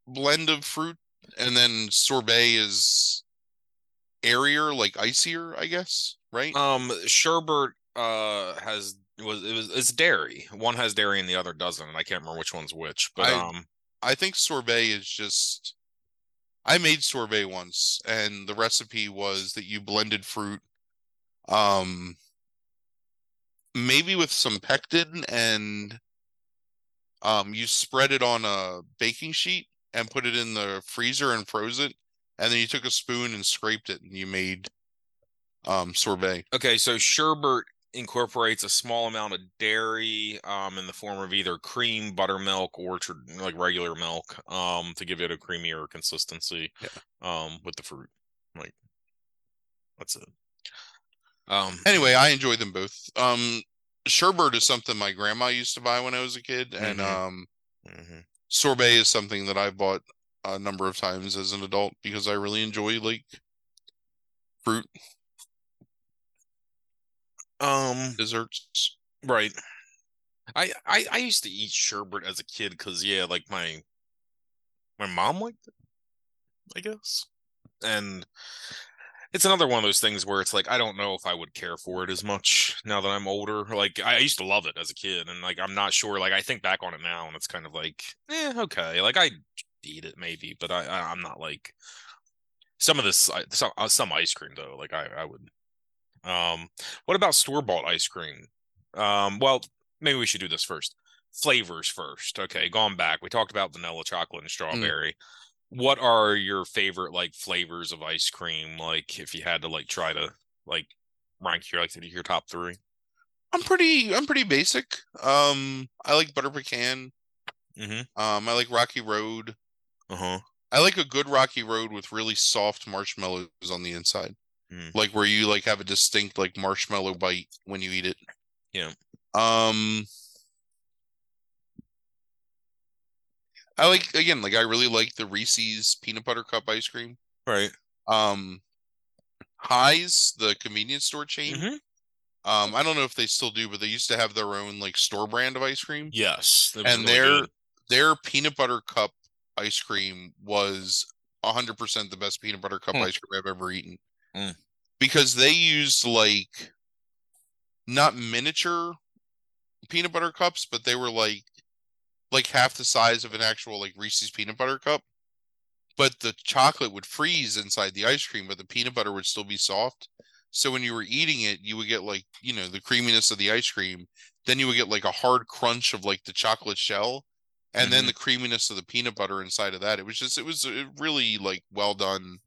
blend of fruit. And then sorbet is airier, like icier, I guess, right? Um, sherbet uh has was it was it's dairy. One has dairy and the other doesn't, and I can't remember which one's which. But I, um, I think sorbet is just. I made sorbet once, and the recipe was that you blended fruit, um, maybe with some pectin, and um, you spread it on a baking sheet. And put it in the freezer and froze it, and then you took a spoon and scraped it, and you made um, sorbet. Okay, so sherbet incorporates a small amount of dairy um, in the form of either cream, buttermilk, or tr- like regular milk um, to give it a creamier consistency yeah. um, with the fruit. Like that's it. Um, anyway, I enjoy them both. Um, sherbet is something my grandma used to buy when I was a kid, mm-hmm. and um. Mm-hmm. Sorbet is something that I bought a number of times as an adult because I really enjoy like fruit um desserts. Right. I I, I used to eat sherbet as a kid because yeah, like my my mom liked it, I guess. And it's another one of those things where it's like, I don't know if I would care for it as much now that I'm older. Like, I used to love it as a kid, and, like, I'm not sure. Like, I think back on it now, and it's kind of like, eh, okay. Like, I eat it maybe, but I, I, I'm not, like, Some of this, some, some ice cream though, like I, I would. Um, what about store-bought ice cream? Um, well, maybe we should do this first. Flavors first. Okay, gone back. We talked about vanilla, chocolate, and strawberry. Mm. What are your favorite like flavors of ice cream? Like, if you had to like try to like rank your like your top three. I'm pretty. I'm pretty basic. Um, I like butter pecan. Mm-hmm. Um, I like Rocky Road. Uh huh. I like a good Rocky Road with really soft marshmallows on the inside, mm. like where you like have a distinct like marshmallow bite when you eat it. Yeah. Um. I like again, like I really like the Reese's peanut butter cup ice cream. Right. Um. Highs, the convenience store chain. Mm-hmm. Um, I don't know if they still do, but they used to have their own like store brand of ice cream. Yes, and their good. their peanut butter cup ice cream was one hundred percent the best peanut butter cup mm. ice cream I've ever eaten mm. because they used like not miniature peanut butter cups, but they were like like half the size of an actual like Reese's peanut butter cup. But the chocolate would freeze inside the ice cream, but the peanut butter would still be soft. So when you were eating it, you would get like, you know, the creaminess of the ice cream. Then you would get like a hard crunch of like the chocolate shell and mm-hmm. then the creaminess of the peanut butter inside of that. It was just, it was a really like well done,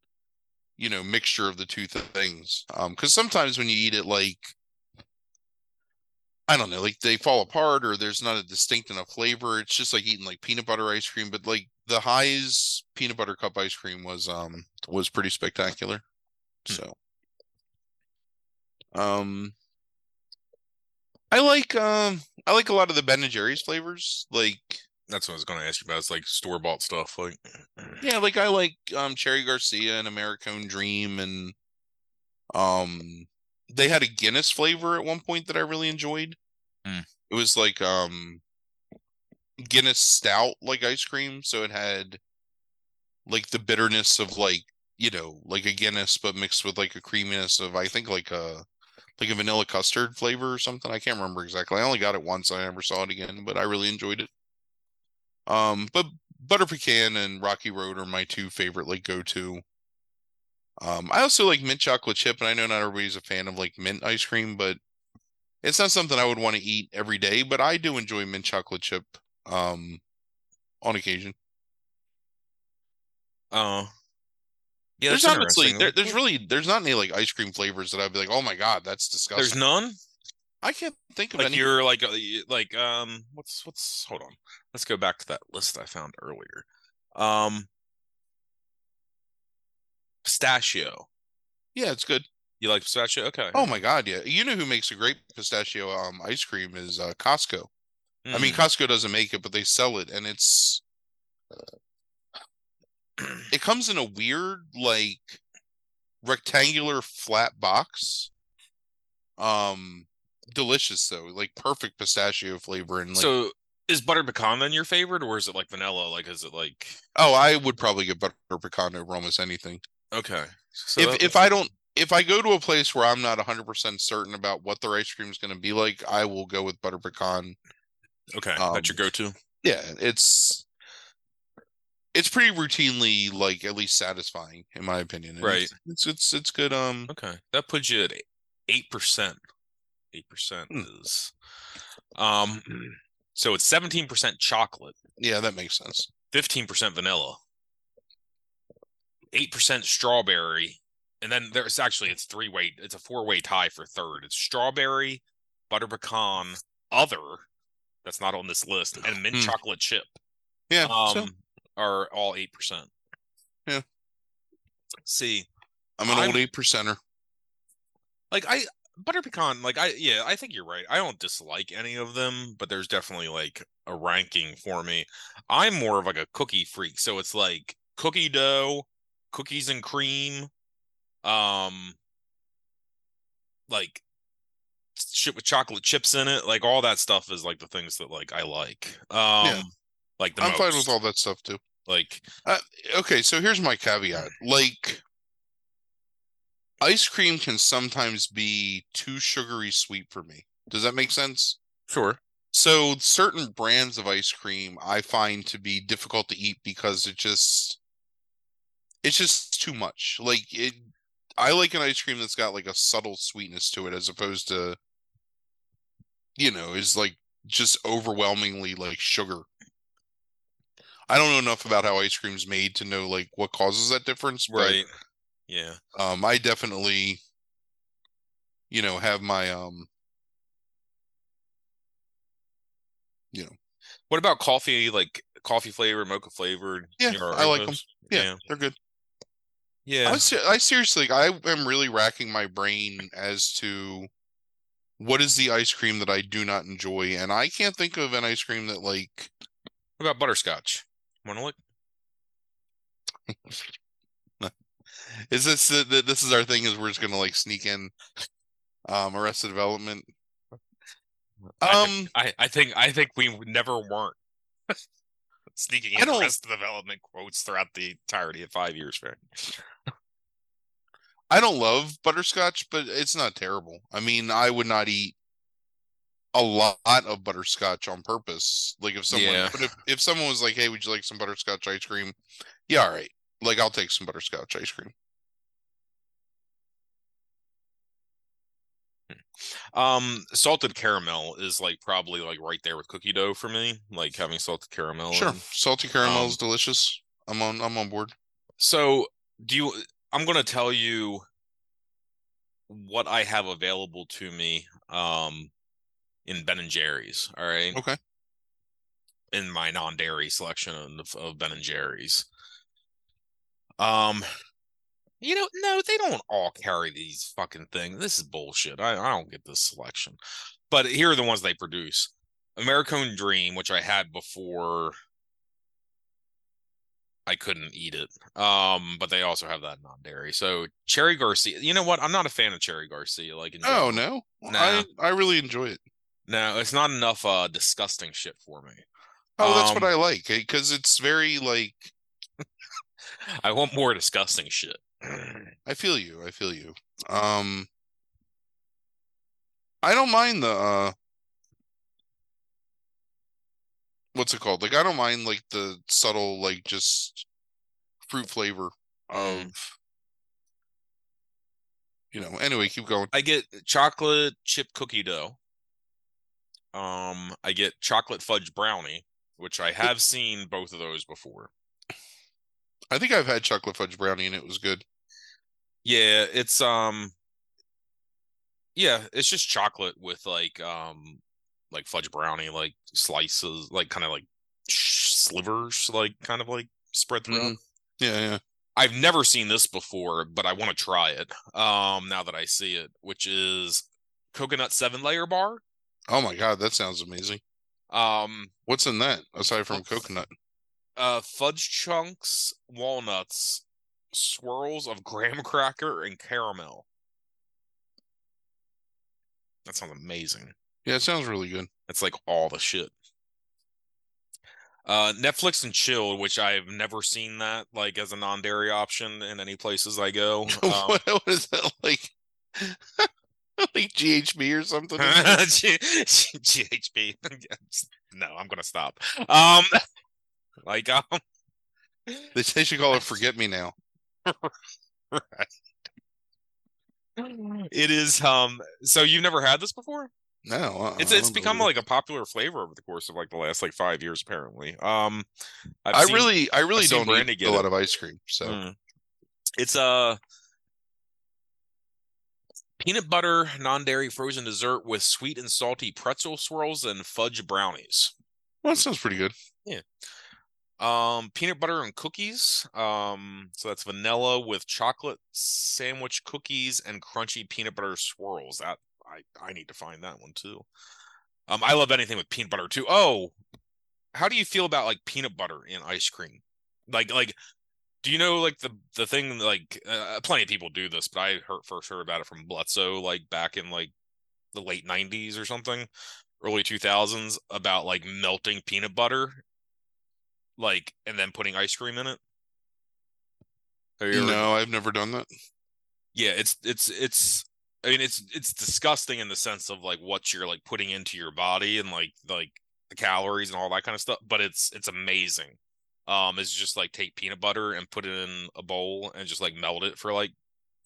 you know, mixture of the two things. Um, 'cause sometimes when you eat it, like, I don't know, like they fall apart or there's not a distinct enough flavor. It's just like eating like peanut butter ice cream, but like the High's peanut butter cup ice cream was, um, was pretty spectacular. Mm. So. Um, I like um, I like a lot of the Ben and Jerry's flavors. Like that's what I was going to ask you about. It's like store bought stuff. Like yeah, like I like um Cherry Garcia and Americone Dream, and um they had a Guinness flavor at one point that I really enjoyed. Mm. It was like um Guinness stout like ice cream, so it had like the bitterness of like you know like a Guinness, but mixed with like a creaminess of I think like a. like a vanilla custard flavor or something. I can't remember exactly. I only got it once. I never saw it again, but I really enjoyed it. Um, but butter pecan and Rocky Road are my two favorite, like go-to. Um, I also like mint chocolate chip, and I know not everybody's a fan of like mint ice cream, but it's not something I would want to eat every day, but I do enjoy mint chocolate chip, um, on occasion. Oh, uh. Yeah, there's not really, there, there's really there's not any like ice cream flavors that I'd be like, oh my god, that's disgusting. There's none. I can't think of like any. You're like like um what's what's hold on, let's go back to that list I found earlier. Um, pistachio. Yeah, it's good. You like pistachio? Okay. Oh my god, yeah. You know who makes a great pistachio um ice cream is uh, Costco. Mm. I mean, Costco doesn't make it, but they sell it, and it's. Uh, It comes in a weird, like, rectangular flat box. Um, delicious though, like perfect pistachio flavor. And like, so, is butter pecan then your favorite, or is it like vanilla? Like, is it like? Oh, I would probably get butter pecan over almost anything. Okay. So if if I don't, if I go to a place where I'm not one hundred percent certain about what their ice cream is going to be like, I will go with butter pecan. Okay, um, that's your go-to. Yeah, it's. It's pretty routinely, like, at least satisfying, in my opinion. It right. Is, it's it's it's good. Um. Okay. That puts you at eight percent. eight percent mm. is... Um. So it's seventeen percent chocolate. Yeah, that makes sense. fifteen percent vanilla. eight percent strawberry. And then there's actually, it's three-way, it's a four-way tie for third. It's strawberry, butter pecan, other, that's not on this list, and mint mm. chocolate chip. Yeah, um, so. Are all eight percent? Yeah. See, I'm an I'm, old eight percenter. Like I butter pecan. Like I yeah, I think you're right. I don't dislike any of them, but there's definitely like a ranking for me. I'm more of like a cookie freak, so it's like cookie dough, cookies and cream, um, like shit with chocolate chips in it. Like all that stuff is like the things that like I like. Um. Yeah. Like the I'm most. Fine with all that stuff too. Like, uh, okay, so here's my caveat. Like, ice cream can sometimes be too sugary sweet for me. Does that make sense? Sure. So certain brands of ice cream I find to be difficult to eat because it just it's just too much. Like, it, I like an ice cream that's got like a subtle sweetness to it, as opposed to, you know, is like just overwhelmingly like sugar. I don't know enough about how ice cream's made to know like what causes that difference. Right. But, yeah. Um, I definitely, you know, have my um. You know, what about coffee? Like coffee flavored, mocha flavored. Yeah, you know, I like those? them. Yeah, yeah, they're good. Yeah, I, was, I seriously, I am really racking my brain as to what is the ice cream that I do not enjoy, and I can't think of an ice cream that like. What about butterscotch? Want to look? Is this the, the, this is our thing? Is we're just gonna like sneak in, um, Arrested Development. Um, I think I, I think I think we never weren't sneaking in the rest of development quotes throughout the entirety of five years, man. I don't love butterscotch, but it's not terrible. I mean, I would not eat a lot of butterscotch on purpose. Like if someone, yeah. but if, if someone was like, "Hey, would you like some butterscotch ice cream?" Yeah, all right. Like I'll take some butterscotch ice cream. Um, salted caramel is like probably like right there with cookie dough for me. Like having salted caramel. Sure, and, salty caramel um, is delicious. I'm on. I'm on board. So, do you? I'm gonna tell you what I have available to me. Um, in Ben and Jerry's. All right. Okay. In my non-dairy selection of, of Ben and Jerry's. Um. You know, no, they don't all carry these fucking things. This is bullshit. I, I don't get this selection. But here are the ones they produce. Americone Dream, which I had before I couldn't eat it. Um, but they also have that non-dairy. So Cherry Garcia. You know what? I'm not a fan of Cherry Garcia. Like, oh, no? Nah. I, I really enjoy it. No, it's not enough uh, disgusting shit for me. Oh, that's um, what I like. Because it's very, like... I want more disgusting shit. I feel you. I feel you. Um, I don't mind the uh, what's it called? Like I don't mind like the subtle like just fruit flavor of mm. you know. Anyway, keep going. I get chocolate chip cookie dough. Um, I get chocolate fudge brownie, which I have seen both of those before. I think I've had chocolate fudge brownie and it was good. Yeah, it's um yeah, it's just chocolate with like um like fudge brownie like slices, like kind of like slivers, like kind of like spread throughout. Mm-hmm. Yeah, yeah. I've never seen this before, but I want to try it. Um now that I see it, which is coconut seven layer bar. Oh my god, that sounds amazing. Um what's in that aside from coconut? Uh, fudge chunks, walnuts, swirls of graham cracker, and caramel. That sounds amazing. Yeah, it sounds really good. That's like all the shit. Uh, Netflix and Chill, which I've never seen that like as a non-dairy option in any places I go. Um, what, what is that like? Like G H B or something? G- G- GHB. No, I'm gonna stop. Um. Like, um, they should call it Forget Me Now. Right. It is, um, so you've never had this before? No. I, it's it's become like a popular flavor over the course of like the last like five years, apparently. Um, I've I seen, really, I really I've don't eat a lot it. of ice cream. So mm. it's a uh, peanut butter, non-dairy frozen dessert with sweet and salty pretzel swirls and fudge brownies. Well, that sounds pretty good. Yeah. Um, peanut butter and cookies. Um, so that's vanilla with chocolate sandwich cookies and crunchy peanut butter swirls. That I, I need to find that one too. Um, I love anything with peanut butter too. Oh, how do you feel about like peanut butter in ice cream? Like, like, do you know like the the thing like uh, plenty of people do this, but I heard, first heard about it from Bledsoe like back in like the late nineties or something, early two thousands about like melting peanut butter. Like, and then putting ice cream in it? Have you ever... No, I've never done that. Yeah, it's, it's, it's, I mean, it's, it's disgusting in the sense of, like, what you're, like, putting into your body and, like, like, the calories and all that kind of stuff, but it's, it's amazing. um, is just like take peanut butter and put it in a bowl and just like melt it for like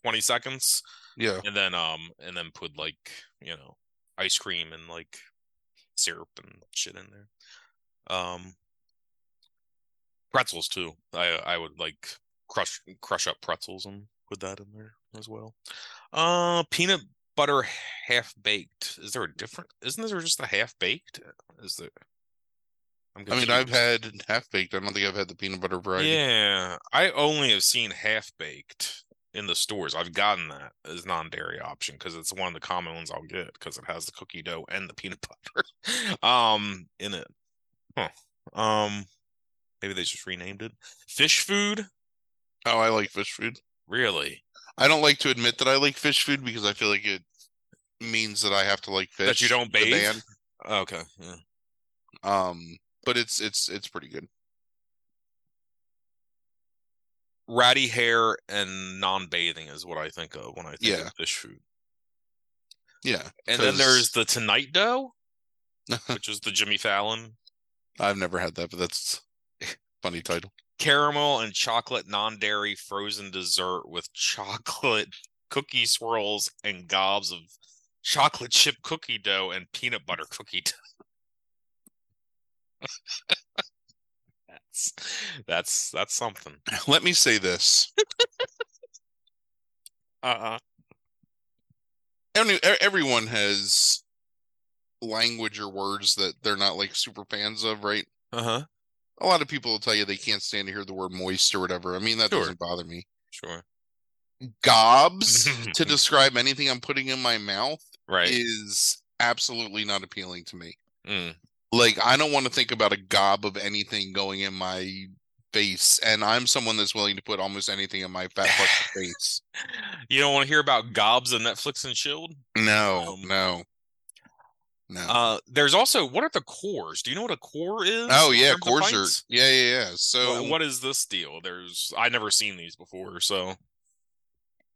twenty seconds. Yeah. And then, um, and then put like, you know, ice cream and like syrup and shit in there. Um, pretzels too. I, I would like crush, crush up pretzels and put that in there as well. Uh, peanut butter half baked. Is there a different, isn't there just a half baked? Is there? I'm I mean, I've had half baked. I don't think I've had the peanut butter variety. Yeah. I only have seen half baked in the stores. I've gotten that as non-dairy option because it's one of the common ones I'll get because it has the cookie dough and the peanut butter um in it. Huh. Um, maybe they just renamed it. Fish food. Oh, I like fish food. Really? I don't like to admit that I like fish food because I feel like it means that I have to like fish. That you don't bathe? Oh, okay. Yeah. Um, but it's it's it's pretty good. Ratty hair and non-bathing is what I think of when I think yeah. of fish food. Yeah. And cause... then there's the Tonight Dough, which is the Jimmy Fallon. I've never had that, but that's a funny title. Caramel and chocolate non-dairy frozen dessert with chocolate cookie swirls and gobs of chocolate chip cookie dough and peanut butter cookie dough. That's that's something. Let me say this. uh-uh. Every, everyone has language or words that they're not like super fans of, right? Uh-huh. A lot of people will tell you they can't stand to hear the word moist or whatever. I mean, that sure. doesn't bother me. Sure. Gobs to describe anything I'm putting in my mouth right. is absolutely not appealing to me. Mm. Like, I don't want to think about a gob of anything going in my face, and I'm someone that's willing to put almost anything in my fat fucking face. You don't want to hear about gobs on Netflix and Shield? No, um, no, no. Uh, there's also, what are the cores? Do you know what a core is? Oh, yeah, cores are, yeah, yeah, yeah. So, well, what is this deal? There's, I've never seen these before, so.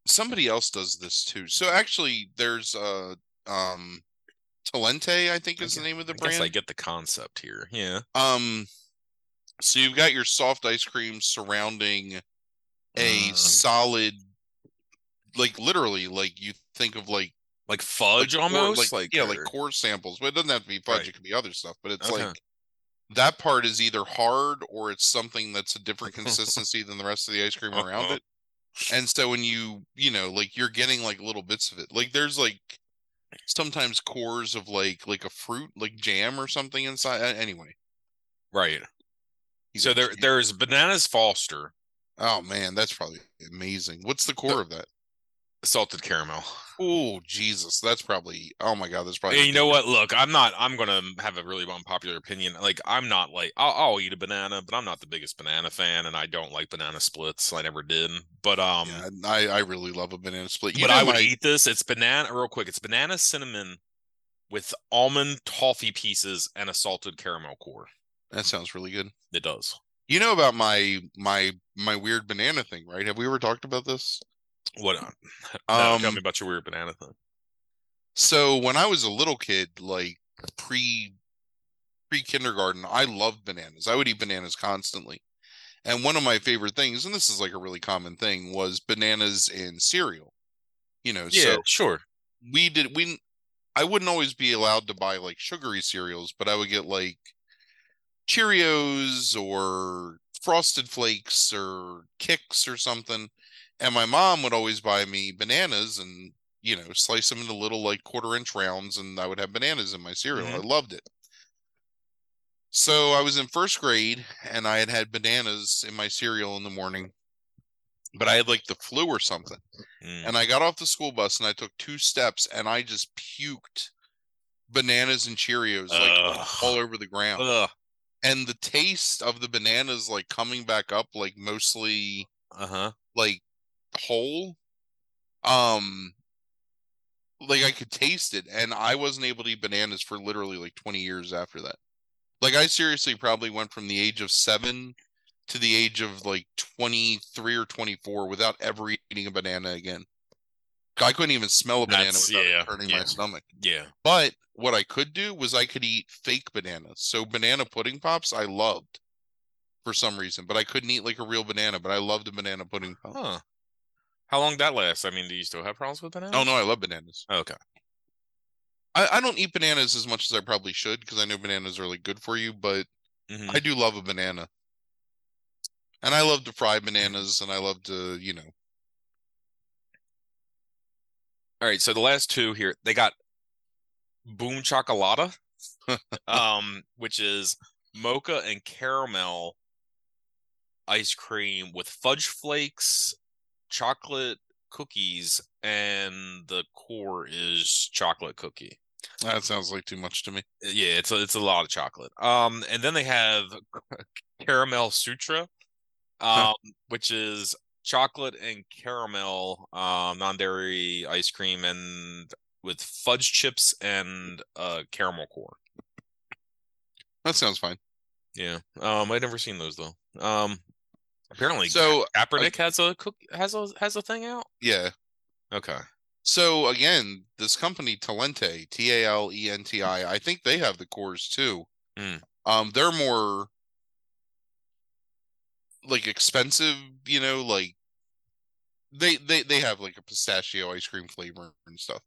Somebody else does this, too. So, actually, there's, uh, um... Talente, I think is I guess, the name of the I brand. Guess I get the concept here. Yeah. Um. So you've got your soft ice cream surrounding a uh, solid, like literally, like you think of like like fudge like, almost, or, like, like yeah, or... like core samples. But it doesn't have to be fudge; right. it could be other stuff. But it's okay. like that part is either hard or it's something that's a different consistency than the rest of the ice cream around uh-huh. it. And so when you you know like you're getting like little bits of it, like there's like. Sometimes cores of like like a fruit like jam or something inside anyway right He's so there jam. There's Bananas Foster. Oh man, that's probably amazing. What's the core the, of that? Salted caramel. Oh Jesus, that's probably oh my god that's probably hey, you know what, look, I'm not I'm gonna have a really unpopular opinion. Like I'm not like I'll, I'll eat a banana, but I'm not the biggest banana fan, and I don't like banana splits. I never did, but um yeah, I, I really love a banana split. You but I would I... eat this. It's banana real quick. It's banana cinnamon with almond toffee pieces and a salted caramel core. That sounds really good. It does. You know about my my my weird banana thing, right? Have we ever talked about this? What on? No, um, tell me about your weird banana thing. So when I was a little kid, like pre pre kindergarten, I loved bananas. I would eat bananas constantly. And one of my favorite things, and this is like a really common thing, was bananas in cereal. You know, yeah, so sure. We did we I wouldn't always be allowed to buy like sugary cereals, but I would get like Cheerios or Frosted Flakes or Kix or something. And my mom would always buy me bananas and, you know, slice them into little, like, quarter-inch rounds, and I would have bananas in my cereal. Mm-hmm. I loved it. So I was in first grade, and I had had bananas in my cereal in the morning, but I had, like, the flu or something. Mm. And I got off the school bus, and I took two steps, and I just puked bananas and Cheerios, like, Ugh. all over the ground. Ugh. And the taste of the bananas, like, coming back up, like, mostly, uh-huh. like, whole um like I could taste it, and I wasn't able to eat bananas for literally like twenty years after that. Like I seriously probably went from the age of seven to the age of like twenty-three or twenty-four without ever eating a banana again. I couldn't even smell a banana That's, without yeah, it turning yeah. my stomach. Yeah. But what I could do was I could eat fake bananas. So banana pudding pops I loved. for some reason, but I couldn't eat like a real banana, but I loved a banana pudding. Huh. How long did that last? I mean, do you still have problems with bananas? Oh, no, I love bananas. Oh, okay. I, I don't eat bananas as much as I probably should because I know bananas are really good for you, but mm-hmm. I do love a banana. And I love to fry bananas, and I love to, you know. All right, so the last two here, they got Boom Chocolata, um, which is mocha and caramel ice cream with fudge flakes, chocolate cookies, and the core is chocolate cookie. That sounds like too much to me. Yeah, it's a, it's a lot of chocolate. Um, and then they have Caramel Sutra, um, which is chocolate and caramel uh, non-dairy ice cream and with fudge chips and uh, caramel core. That sounds fine. Yeah. Um, I've never seen those though. Um, apparently, so Kaepernick I, has a cook has a has a thing out. Yeah. Okay. So again, this company Talenti, T A L E N T I, I think they have the cores too. Mm. Um, they're more like expensive, you know, like they, they they have like a pistachio ice cream flavor and stuff.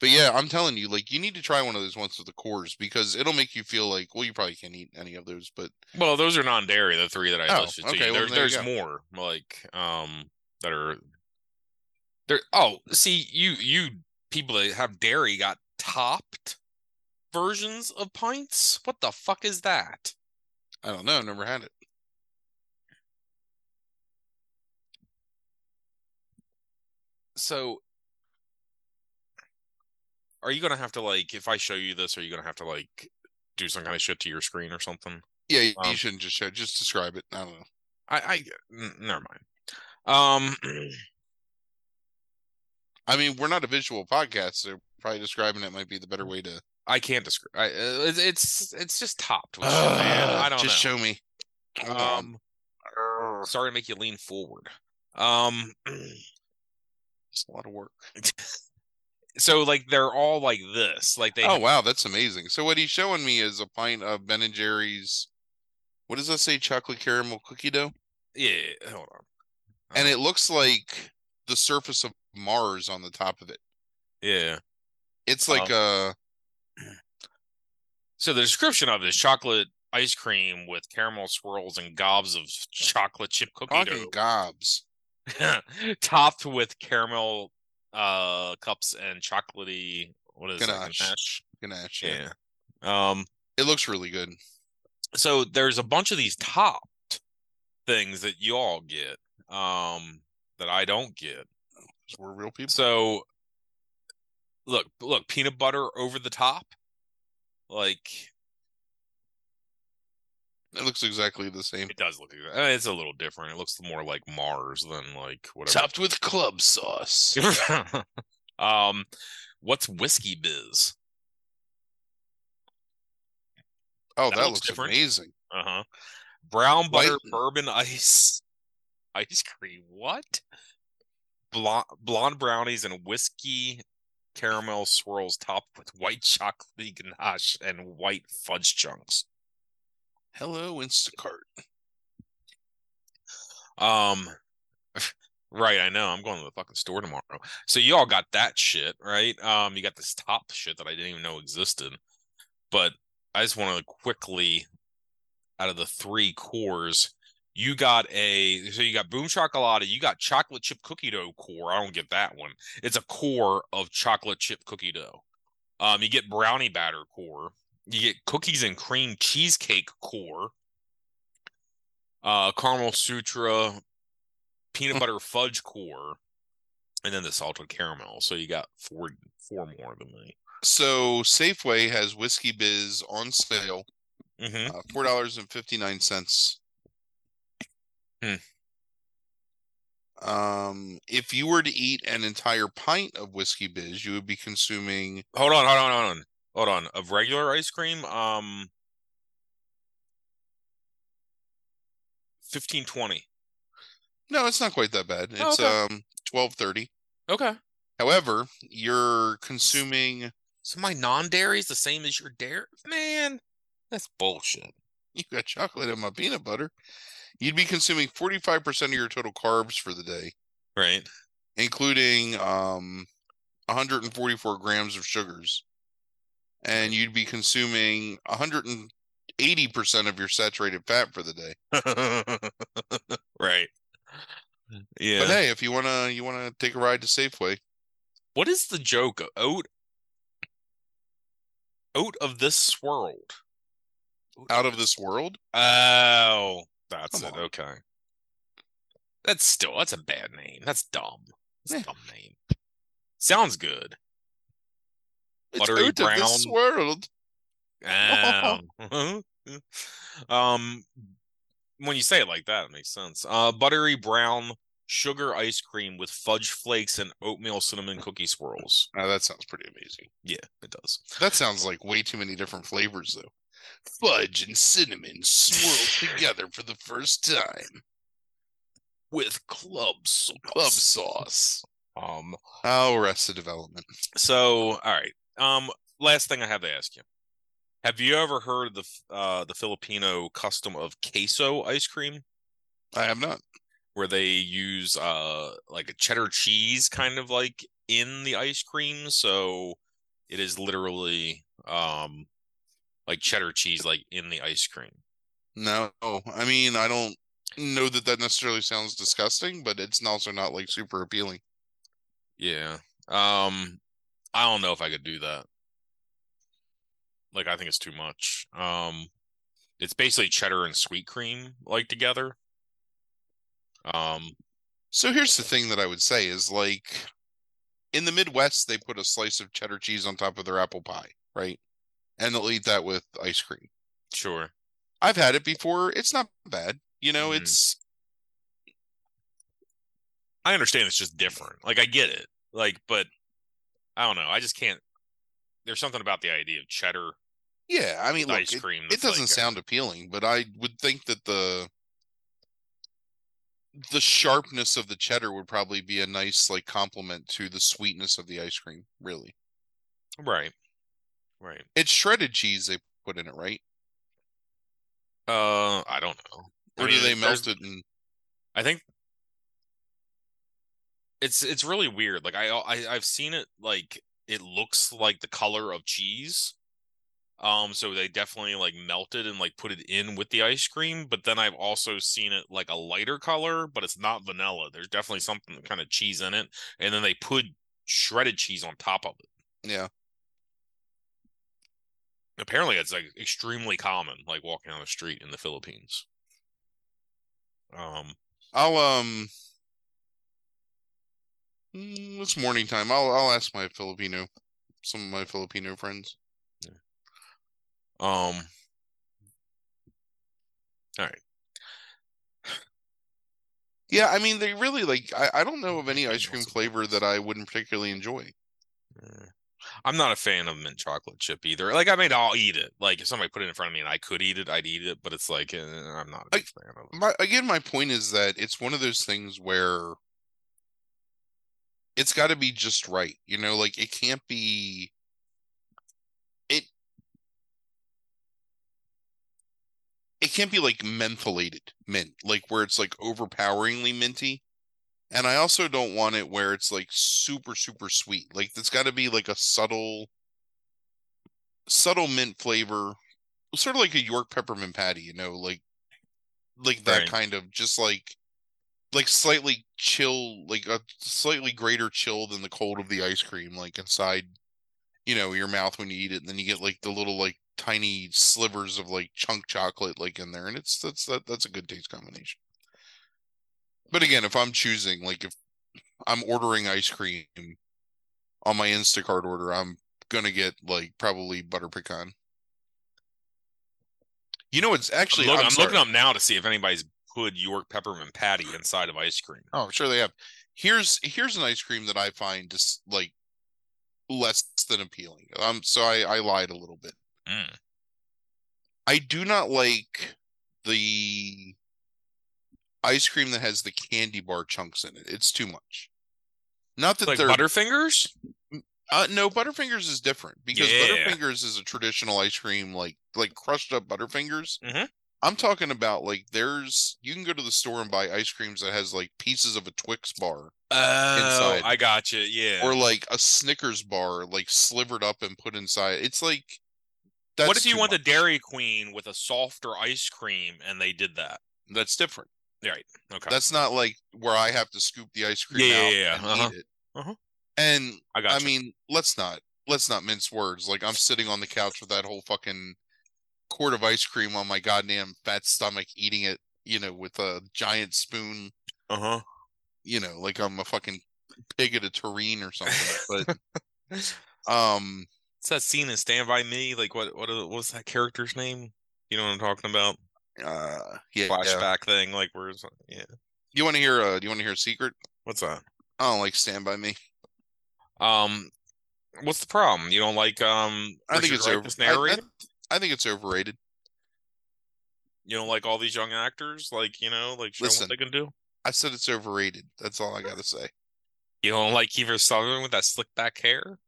But yeah, I'm telling you, like, you need to try one of those ones with the cores because it'll make you feel like, well, you probably can't eat any of those, but well, those are non-dairy, the three that I oh, listed okay, to you. There, well, there there's you more like um that are there. Oh, see, you you people that have dairy got topped versions of pints. What the fuck is that? I don't know. I've never had it. So are you going to have to, like, if I show you this, are you going to have to, like, do some kind of shit to your screen or something? Yeah, you um, shouldn't just show. Just describe it. I don't know. I, I n- never mind. Um, I mean, we're not a visual podcast, so probably describing it might be the better way to... I can't describe... I, uh, it's it's just topped with uh, shit, man. I don't just know. Just show me. Um, um, sorry to make you lean forward. Um, it's a lot of work. So, like, they're all like this. Like they. Oh, have- wow. That's amazing. So what he's showing me is a pint of Ben and Jerry's. What does that say? Chocolate caramel cookie dough? Yeah. Hold on. And um, it looks like the surface of Mars on the top of it. Yeah. It's like um, a. So the description of it is chocolate ice cream with caramel swirls and gobs of chocolate chip cookie Talking dough. Gobs. Topped with caramel uh cups and chocolatey what is ganache. it ganache ganache yeah. yeah um It looks really good. So there's a bunch of these topped things that you all get um that I don't get. We're real people. So look look peanut butter over the top. Like, it looks exactly the same. It does look exactly. I mean, it's a little different. It looks more like Mars than like whatever. Topped with club sauce. um, what's Whiskey Biz? Oh, that, that looks, looks amazing. Uh huh. Brown butter White. bourbon ice ice cream. What? Blonde, blonde brownies and whiskey caramel swirls topped with white chocolatey ganache and white fudge chunks. Hello, Instacart. Um, right, I know. I'm going to the fucking store tomorrow. So you all got that shit, right? Um, you got this top shit that I didn't even know existed. But I just want to quickly, out of the three cores, you got a, so you got Boom Chocolata, you got chocolate chip cookie dough core. I don't get that one. It's a core of chocolate chip cookie dough. Um, you get brownie batter core. You get cookies and cream cheesecake core, uh, caramel sutra, peanut butter fudge core, and then the salted caramel. So you got four, four more than me. So Safeway has Whiskey Biz on sale, mm-hmm. uh, four dollars and fifty nine cents. Hmm. Um, if you were to eat an entire pint of Whiskey Biz, you would be consuming. Hold on, hold on, hold on. Hold on, of regular ice cream, um, fifteen twenty. No, it's not quite that bad. It's oh, okay. um twelve thirty. Okay. However, you're consuming. So my non-dairy is the same as your dairy, man. That's bullshit. you got chocolate in my peanut butter, you'd be consuming forty-five percent of your total carbs for the day. Right. Including um, one hundred forty-four grams of sugars. And you'd be consuming one hundred eighty percent of your saturated fat for the day. Right. Yeah. But hey, if you want to you want to take a ride to Safeway. What is the joke? Oat Oat of this world. Out of this world? Oh, that's Come it. On. Okay. That's still, that's a bad name. That's dumb. That's yeah. a dumb name. Sounds good. It's buttery out brown. Of this world. Oh. um, when you say it like that, it makes sense. Uh, buttery brown sugar ice cream with fudge flakes and oatmeal cinnamon cookie swirls. Now that sounds pretty amazing. Yeah, it does. That sounds like way too many different flavors, though. Fudge and cinnamon swirled together for the first time with club sauce. Club sauce. Um. Oh, Arrested Development. So, all right. Um. Last thing I have to ask you: have you ever heard of the uh the Filipino custom of queso ice cream? I have not. Where they use uh like a cheddar cheese kind of like in the ice cream, so it is literally um like cheddar cheese like in the ice cream. No, I mean I don't know that that necessarily sounds disgusting, but it's also not like super appealing. Yeah. Um, I don't know if I could do that. Like, I think it's too much. Um, it's basically cheddar and sweet cream, like, together. Um, so here's the thing that I would say is, like, in the Midwest, they put a slice of cheddar cheese on top of their apple pie, right? And they'll eat that with ice cream. Sure. I've had it before. It's not bad. You know, mm-hmm. it's... I understand it's just different. Like, I get it. Like, but I don't know. I just can't. There's something about the idea of cheddar. Yeah, I mean, look, ice cream. It, it doesn't like, sound appealing, but I would think that the the sharpness of the cheddar would probably be a nice like complement to the sweetness of the ice cream. Really. Right. Right. It's shredded cheese they put in it, right? Uh, I don't know. Or I mean, do they melt it? And... I think. It's it's really weird. Like I, I I've seen it. Like it looks like the color of cheese. Um, so they definitely like melted and like put it in with the ice cream. But then I've also seen it like a lighter color, but it's not vanilla. There's definitely something kind of cheese in it, and then they put shredded cheese on top of it. Yeah. Apparently, it's like extremely common, like walking down the street in the Philippines. Um, I'll um. It's morning time. I'll I'll ask my Filipino, some of my Filipino friends. Yeah. Um. All right. Yeah, I mean, they really like. I, I don't know of any ice cream flavor that I wouldn't particularly enjoy. I'm not a fan of mint chocolate chip either. Like, I mean, I'll eat it. Like, if somebody put it in front of me and I could eat it, I'd eat it. But it's like, eh, I'm not a big I, fan of it. My, again, my point is that it's one of those things where. It's got to be just right, you know, like it can't be it it can't be like mentholated mint, like where it's like overpoweringly minty. And I also don't want it where it's like super super sweet. Like it's got to be like a subtle subtle mint flavor, sort of like a York peppermint patty, you know, like like that right. kind of just like Like slightly chill, like a slightly greater chill than the cold of the ice cream, like inside, you know, your mouth when you eat it. And then you get like the little like tiny slivers of like chunk chocolate like in there, and it's that's that, that's a good taste combination. But again, if I'm choosing, like if I'm ordering ice cream on my Instacart order, I'm gonna get like probably butter pecan. You know, it's actually I'm, look, I'm, I'm looking up now to see if anybody's. Put York peppermint patty inside of ice cream. Oh, I'm sure they have. Here's here's an ice cream that I find just like less than appealing. Um, so I, I lied a little bit. Mm. I do not like the ice cream that has the candy bar chunks in it. It's too much. Not that like they're Butterfingers. Uh, no, Butterfingers is different because yeah. Butterfingers is a traditional ice cream like like crushed up Butterfingers. Mm-hmm. I'm talking about, like, there's, you can go to the store and buy ice creams that has, like, pieces of a Twix bar oh, inside. I gotcha, yeah. Or, like, a Snickers bar, like, slivered up and put inside. It's like, that's What if you want much. the Dairy Queen with a softer ice cream, and they did that? That's different. Right, okay. That's not, like, where I have to scoop the ice cream yeah, out yeah, yeah. and uh-huh. eat it. Uh-huh. And, I, gotcha. I mean, let's not, let's not mince words. Like, I'm sitting on the couch with that whole fucking quart of ice cream on my goddamn fat stomach, eating it, you know, with a giant spoon. Uh-huh. You know, like I'm a fucking pig at a tureen or something. But um it's that scene in Stand By Me, like what what was that character's name? You know what I'm talking about? Uh yeah, flashback yeah. thing, like where's yeah. You wanna hear uh do you wanna hear a secret? What's that? I don't like Stand By Me. Um what's the problem? You don't like um I Richard think it's Wright, over narrator? I, I, I think it's overrated. You don't like all these young actors? Like, you know, like, show Listen, what they can do? I said it's overrated. That's all I gotta say. You don't like Kiefer Sutherland with that slick back hair?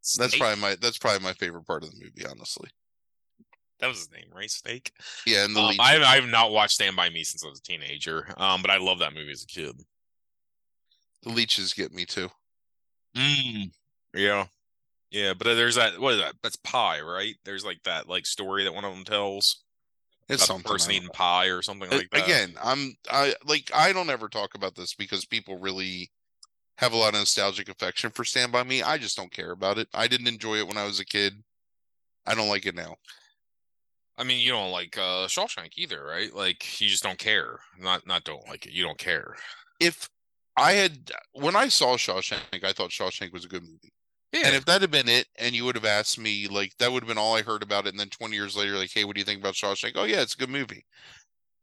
Snake? That's probably my that's probably my favorite part of the movie, honestly. That was his name, right? Snake? Yeah, and the um, lead I, I have not watched Stand By Me since I was a teenager, um, but I love that movie as a kid. The leeches get me, too. Mm. Yeah. Yeah, but there's that, what is that? That's pie, right? There's like that like story that one of them tells. It's some person eating pie or something like that. Again, I'm I like I don't ever talk about this because people really have a lot of nostalgic affection for Stand By Me. I just don't care about it. I didn't enjoy it when I was a kid. I don't like it now. I mean, you don't like uh, Shawshank either, right? Like you just don't care. Not not don't like it. You don't care. If I had when I saw Shawshank, I thought Shawshank was a good movie. Yeah. And if that had been it, and you would have asked me, like, that would have been all I heard about it, and then twenty years later, like, hey, what do you think about Shawshank? Oh, yeah, it's a good movie.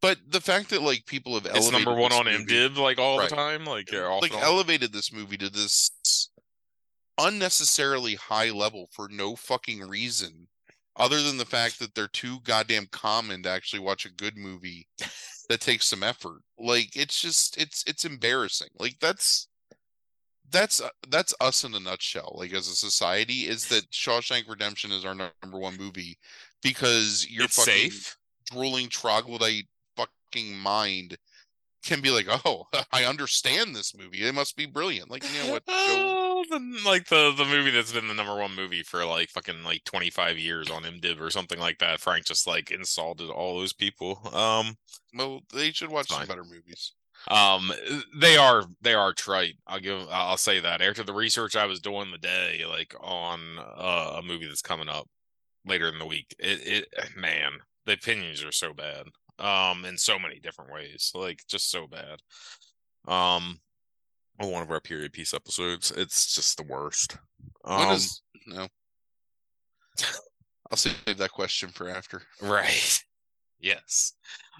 But the fact that, like, people have elevated It's number one on movie, IMDb, like, all right. the time? Like, yeah, like elevated this movie to this unnecessarily high level for no fucking reason, other than the fact that they're too goddamn common to actually watch a good movie that takes some effort. Like, it's just, it's it's embarrassing. Like, that's... That's that's us in a nutshell, like as a society, is that Shawshank Redemption is our number one movie because your it's fucking safe. drooling troglodyte fucking mind can be like, oh, I understand this movie. It must be brilliant. Like, you know what? Oh, the, like the, the movie that's been the number one movie for like fucking like twenty-five years on IMDb or something like that. Frank just like insulted all those people. Um, well, they should watch some better movies. Um, they are they are trite. I'll give I'll say that after the research I was doing the day, like on uh, a movie that's coming up later in the week. It it man, the opinions are so bad. Um, in so many different ways, like just so bad. Um, on one of our period piece episodes, it's just the worst. Um, what is, no, I'll save that question for after. Right. Yes.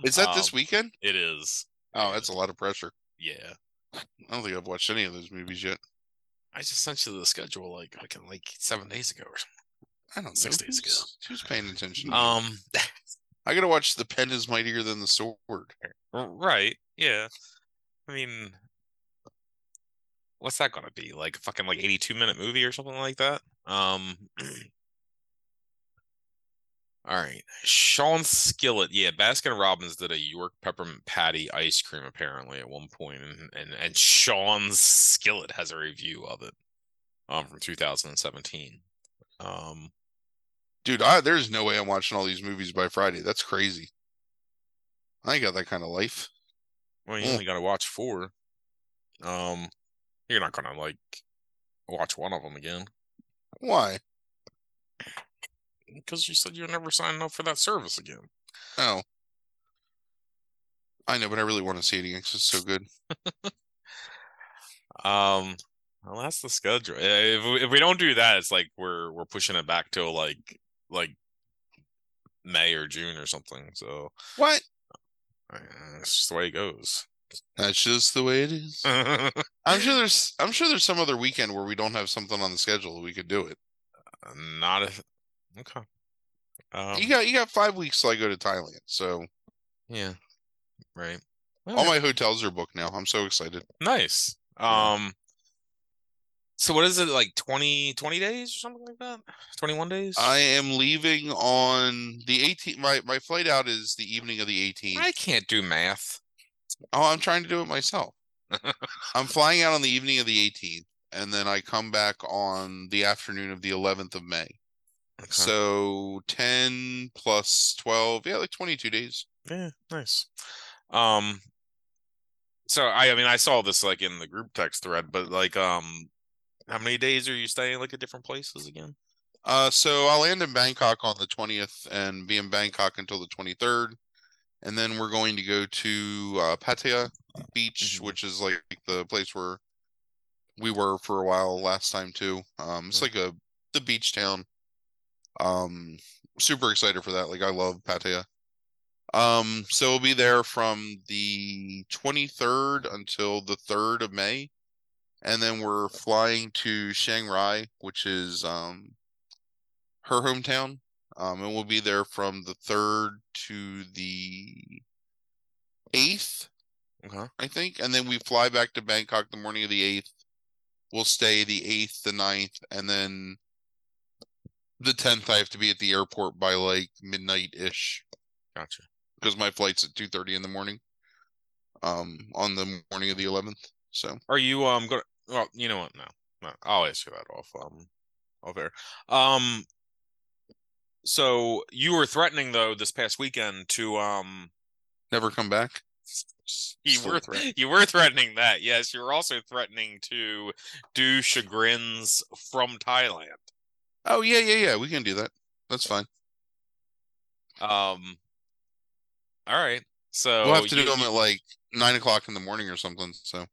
Is that um, this weekend? It is. Oh, that's a lot of pressure. Yeah. I don't think I've watched any of those movies yet. I just sent you the schedule like like, like seven days ago or something. I don't know. Six days ago. Who's paying attention? Um, I got to watch The Pen is Mightier Than the Sword. Right. Yeah. I mean, what's that going to be? Like a fucking like eighty-two minute movie or something like that? Um. All right, Sean Skillet. Yeah, Baskin Robbins did a York peppermint patty ice cream apparently at one point, and and, and Sean Skillet has a review of it, um, from two thousand seventeen. Um, dude, I, there's no way I'm watching all these movies by Friday. That's crazy. I ain't got that kind of life. Well, you mm. only got to watch four. Um, you're not gonna like watch one of them again. Why? Because you said you're never signing up for that service again. Oh. I know, but I really want to see it again because it's so good. um, well, that's the schedule. If we, if we don't do that, it's like we're we're pushing it back till like like May or June or something. So what? That's just the way it goes. That's just the way it is. I'm sure there's I'm sure there's some other weekend where we don't have something on the schedule we could do it. Uh, not if. Okay. Um, you got you got five weeks till I go to Thailand, so yeah, right. All, All right. my hotels are booked now. I'm so excited. Nice. Um, So what is it, like twenty, twenty days or something like that? twenty-one days? I am leaving on the eighteenth. My, my flight out is the evening of the eighteenth. I can't do math. Oh, I'm trying to do it myself. I'm flying out on the evening of the eighteenth, and then I come back on the afternoon of the eleventh of May. Okay. So ten plus twelve, yeah, like twenty-two days. Yeah, nice. Um, so, I, I mean, I saw this, like, in the group text thread, but, like, um... how many days are you staying, like, at different places again? Uh, so I'll land in Bangkok on the twentieth and be in Bangkok until the twenty-third. And then we're going to go to uh, Pattaya Beach, mm-hmm. which is, like, the place where we were for a while last time, too. Um, it's, mm-hmm. like, a the beach town. Um, super excited for that. Like, I love Pattaya. Um, so we'll be there from the twenty-third until the third of May. And then we're flying to Chiang Rai, which is um, her hometown. Um, and we'll be there from the third to the eighth, okay. I think. And then we fly back to Bangkok the morning of the eighth. We'll stay the eighth, the ninth, and then the tenth I have to be at the airport by, like, midnight-ish. Gotcha. Because my flight's at two thirty in the morning um, on the morning of the eleventh. So are you um going? Well, you know what? No, no, I'll ask you that off um off air. Um, so you were threatening though this past weekend to um never come back. You Still were threat. you were threatening that. Yes, you were also threatening to do chagrins from Thailand. Oh yeah, yeah, yeah. We can do that. That's fine. Um. All right. So we'll have to you, do them at like nine o'clock in the morning or something. So.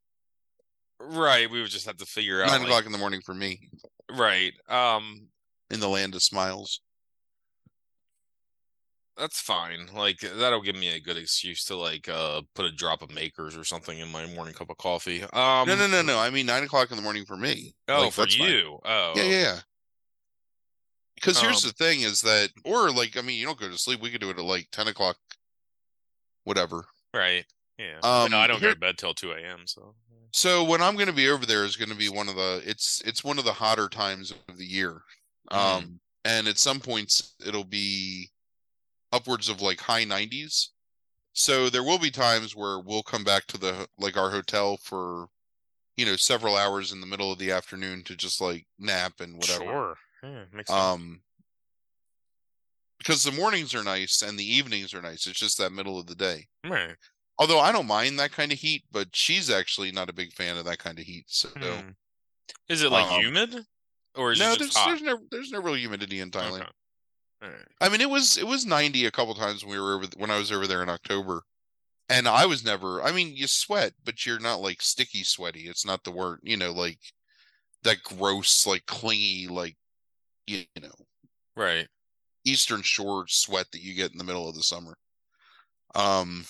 Right, we would just have to figure out. Nine o'clock like, in the morning for me. Right. Um, in the land of smiles. That's fine. Like, that'll give me a good excuse to, like, uh, put a drop of Makers or something in my morning cup of coffee. Um, no, no, no, no. I mean, nine o'clock in the morning for me. Oh, like, for you. Fine. Oh. Yeah, yeah. Because here's um, the thing is that, or, like, I mean, you don't go to sleep. We could do it at, like, ten o'clock, whatever. Right. Yeah. Um, no, I don't here, go to bed till two a.m., so. So when I'm going to be over there is going to be one of the it's it's one of the hotter times of the year, um, mm. and at some points it'll be upwards of like high nineties. So there will be times where we'll come back to the like our hotel for, you know, several hours in the middle of the afternoon to just like nap and whatever. Sure, yeah, makes sense. Um, because the mornings are nice and the evenings are nice. It's just that middle of the day, right? Although I don't mind that kind of heat, but she's actually not a big fan of that kind of heat. So, hmm. is it like um, humid, or is no? It just there's hot? there's no there's no real humidity in Thailand. Okay. All right. I mean, it was it was ninety a couple times when we were over, when I was over there in October, and I was never. I mean, you sweat, but you're not like sticky sweaty. It's not the word, you know, like that gross, like clingy, like you know, right? Eastern Shore sweat that you get in the middle of the summer. Um.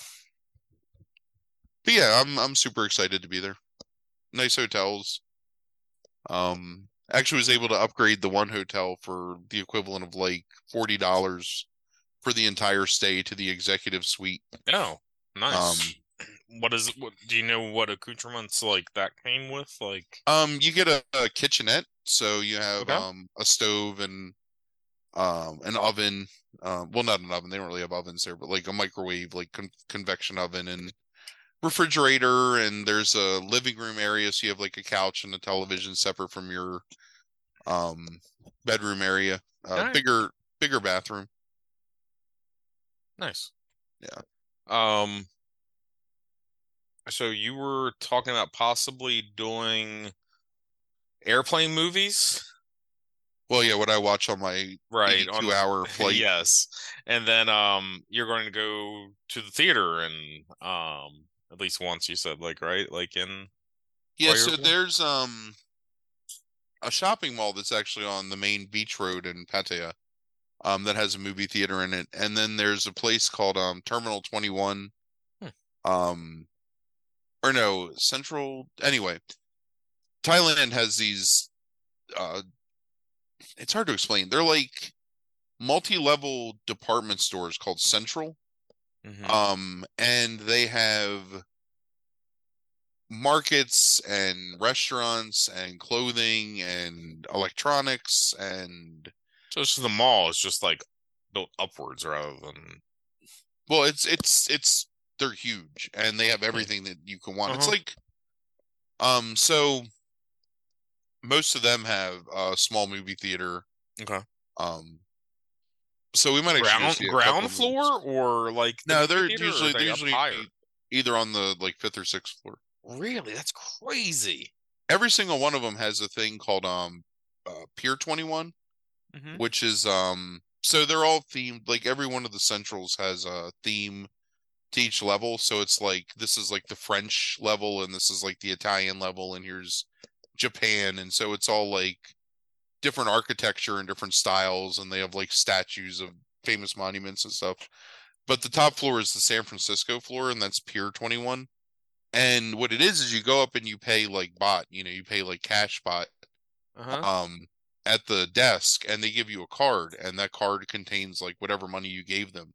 But yeah, I'm I'm super excited to be there. Nice hotels. Um, actually was able to upgrade the one hotel for the equivalent of like forty dollars for the entire stay to the executive suite. Oh, nice. Um, what is? What, do you know what accoutrements like that came with? Like, um, you get a, a kitchenette, so you have okay. um a stove and um an oven. Um, well, not an oven. They don't really have ovens there, but like a microwave, like con- convection oven and. Refrigerator, and there's a living room area, so you have like a couch and a television separate from your um bedroom area. Uh, nice. Bigger, bigger bathroom. Nice. Yeah. Um. So you were talking about possibly doing airplane movies. Well, yeah, what I watch on my right on two hour flight. Yes, and then um, you're going to go to the theater and um. At least once you said, like, right? Like in... Yeah, so point? There's um a shopping mall that's actually on the main beach road in Pattaya um, that has a movie theater in it. And then there's a place called um Terminal twenty-one. Hmm. um Or no, Central... Anyway, Thailand has these... Uh, it's hard to explain. They're like multi-level department stores called Central. Mm-hmm. Um, and they have markets and restaurants and clothing and electronics, and so it's just the mall is just like built upwards rather than well it's it's it's they're huge and they have everything that you can want. Uh-huh. It's like um so most of them have a small movie theater. Okay. Um so we might ground, actually ground floor or like the no they're theater, usually they they're usually either on the like fifth or sixth floor. Really? That's crazy. Every single one of them has a thing called um uh, Pier twenty-one, mm-hmm. which is um so they're all themed. Like every one of the centrals has a theme to each level. So it's like this is like the French level, and this is like the Italian level, and here's Japan, and so it's all like different architecture and different styles, and they have like statues of famous monuments and stuff. But the top floor is the San Francisco floor, and that's Pier twenty-one. And what it is is you go up and you pay like bot, you know, you pay like cash bot uh-huh. um, at the desk, and they give you a card, and that card contains like whatever money you gave them.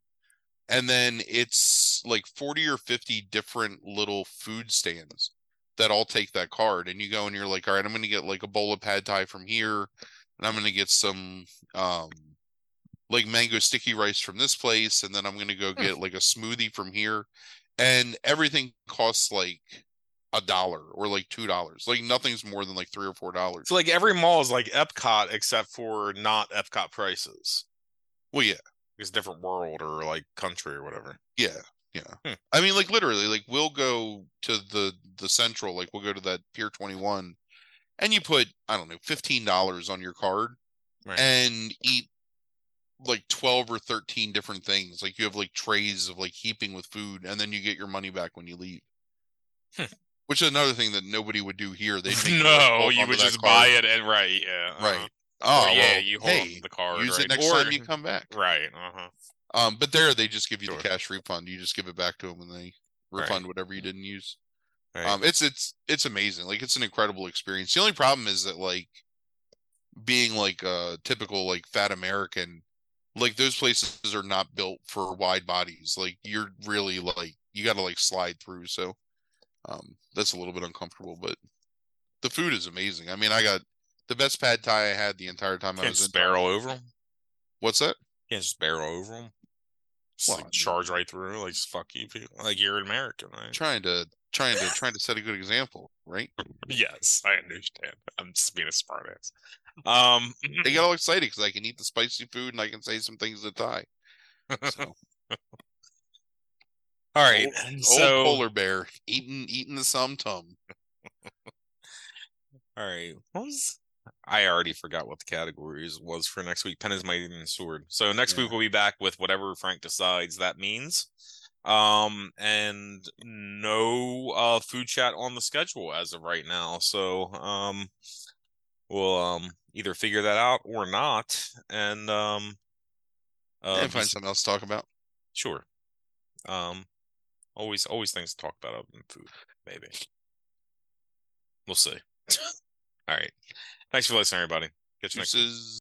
And then it's like forty or fifty different little food stands that all take that card. And you go and you're like, all right, I'm going to get like a bowl of pad thai from here, and I'm going to get some um, like mango sticky rice from this place. And then I'm going to go get like a smoothie from here. And everything costs like a dollar or like two dollars. Like nothing's more than like three or four dollars. So like every mall is like Epcot except for not Epcot prices. Well, yeah, it's a different world or like country or whatever. Yeah, yeah. Hmm. I mean, like literally, like we'll go to the the central. Like we'll go to that Pier twenty-one, and you put I don't know fifteen dollars on your card, right. and eat like twelve or thirteen different things. Like you have like trays of like heaping with food, and then you get your money back when you leave. Hmm. Which is another thing that nobody would do here. They no, you would just card. buy it and right, yeah, right. Uh-huh. Oh well, yeah, you hold hey, the card. Use right? it next or, time you come back, right? Uh huh. Um, but there they just give you sure. the cash refund. You just give it back to them, and they refund right. whatever you didn't use. Right. Um, it's it's it's amazing. Like it's an incredible experience. The only problem is that like being like a typical like fat American. Like those places are not built for wide bodies. Like you're really like, you got to like slide through. So um, that's a little bit uncomfortable, but the food is amazing. I mean, I got the best pad thai I had the entire time Can't I was in. Can't barrel over them? What's that? Can't just barrel over them? Just well, like I mean, charge right through. Like just fuck you people. Like you're an American, right? Trying to, trying to, trying to set a good example, right? Yes, I understand. I'm just being a smart ass. Um, they get all excited because I can eat the spicy food and I can say some things that die. So. All right, old, so old polar bear eating eating the sum tum. All right, what was I already forgot what the categories was for next week? Pen is mightier than sword. So next yeah. week we'll be back with whatever Frank decides that means. Um, and no uh food chat on the schedule as of right now. So um. We'll um, either figure that out or not, and um, uh, and find something else to talk about. Sure. Um, always, always things to talk about other than food. Maybe we'll see. All right. Thanks for listening, everybody. Catch you next.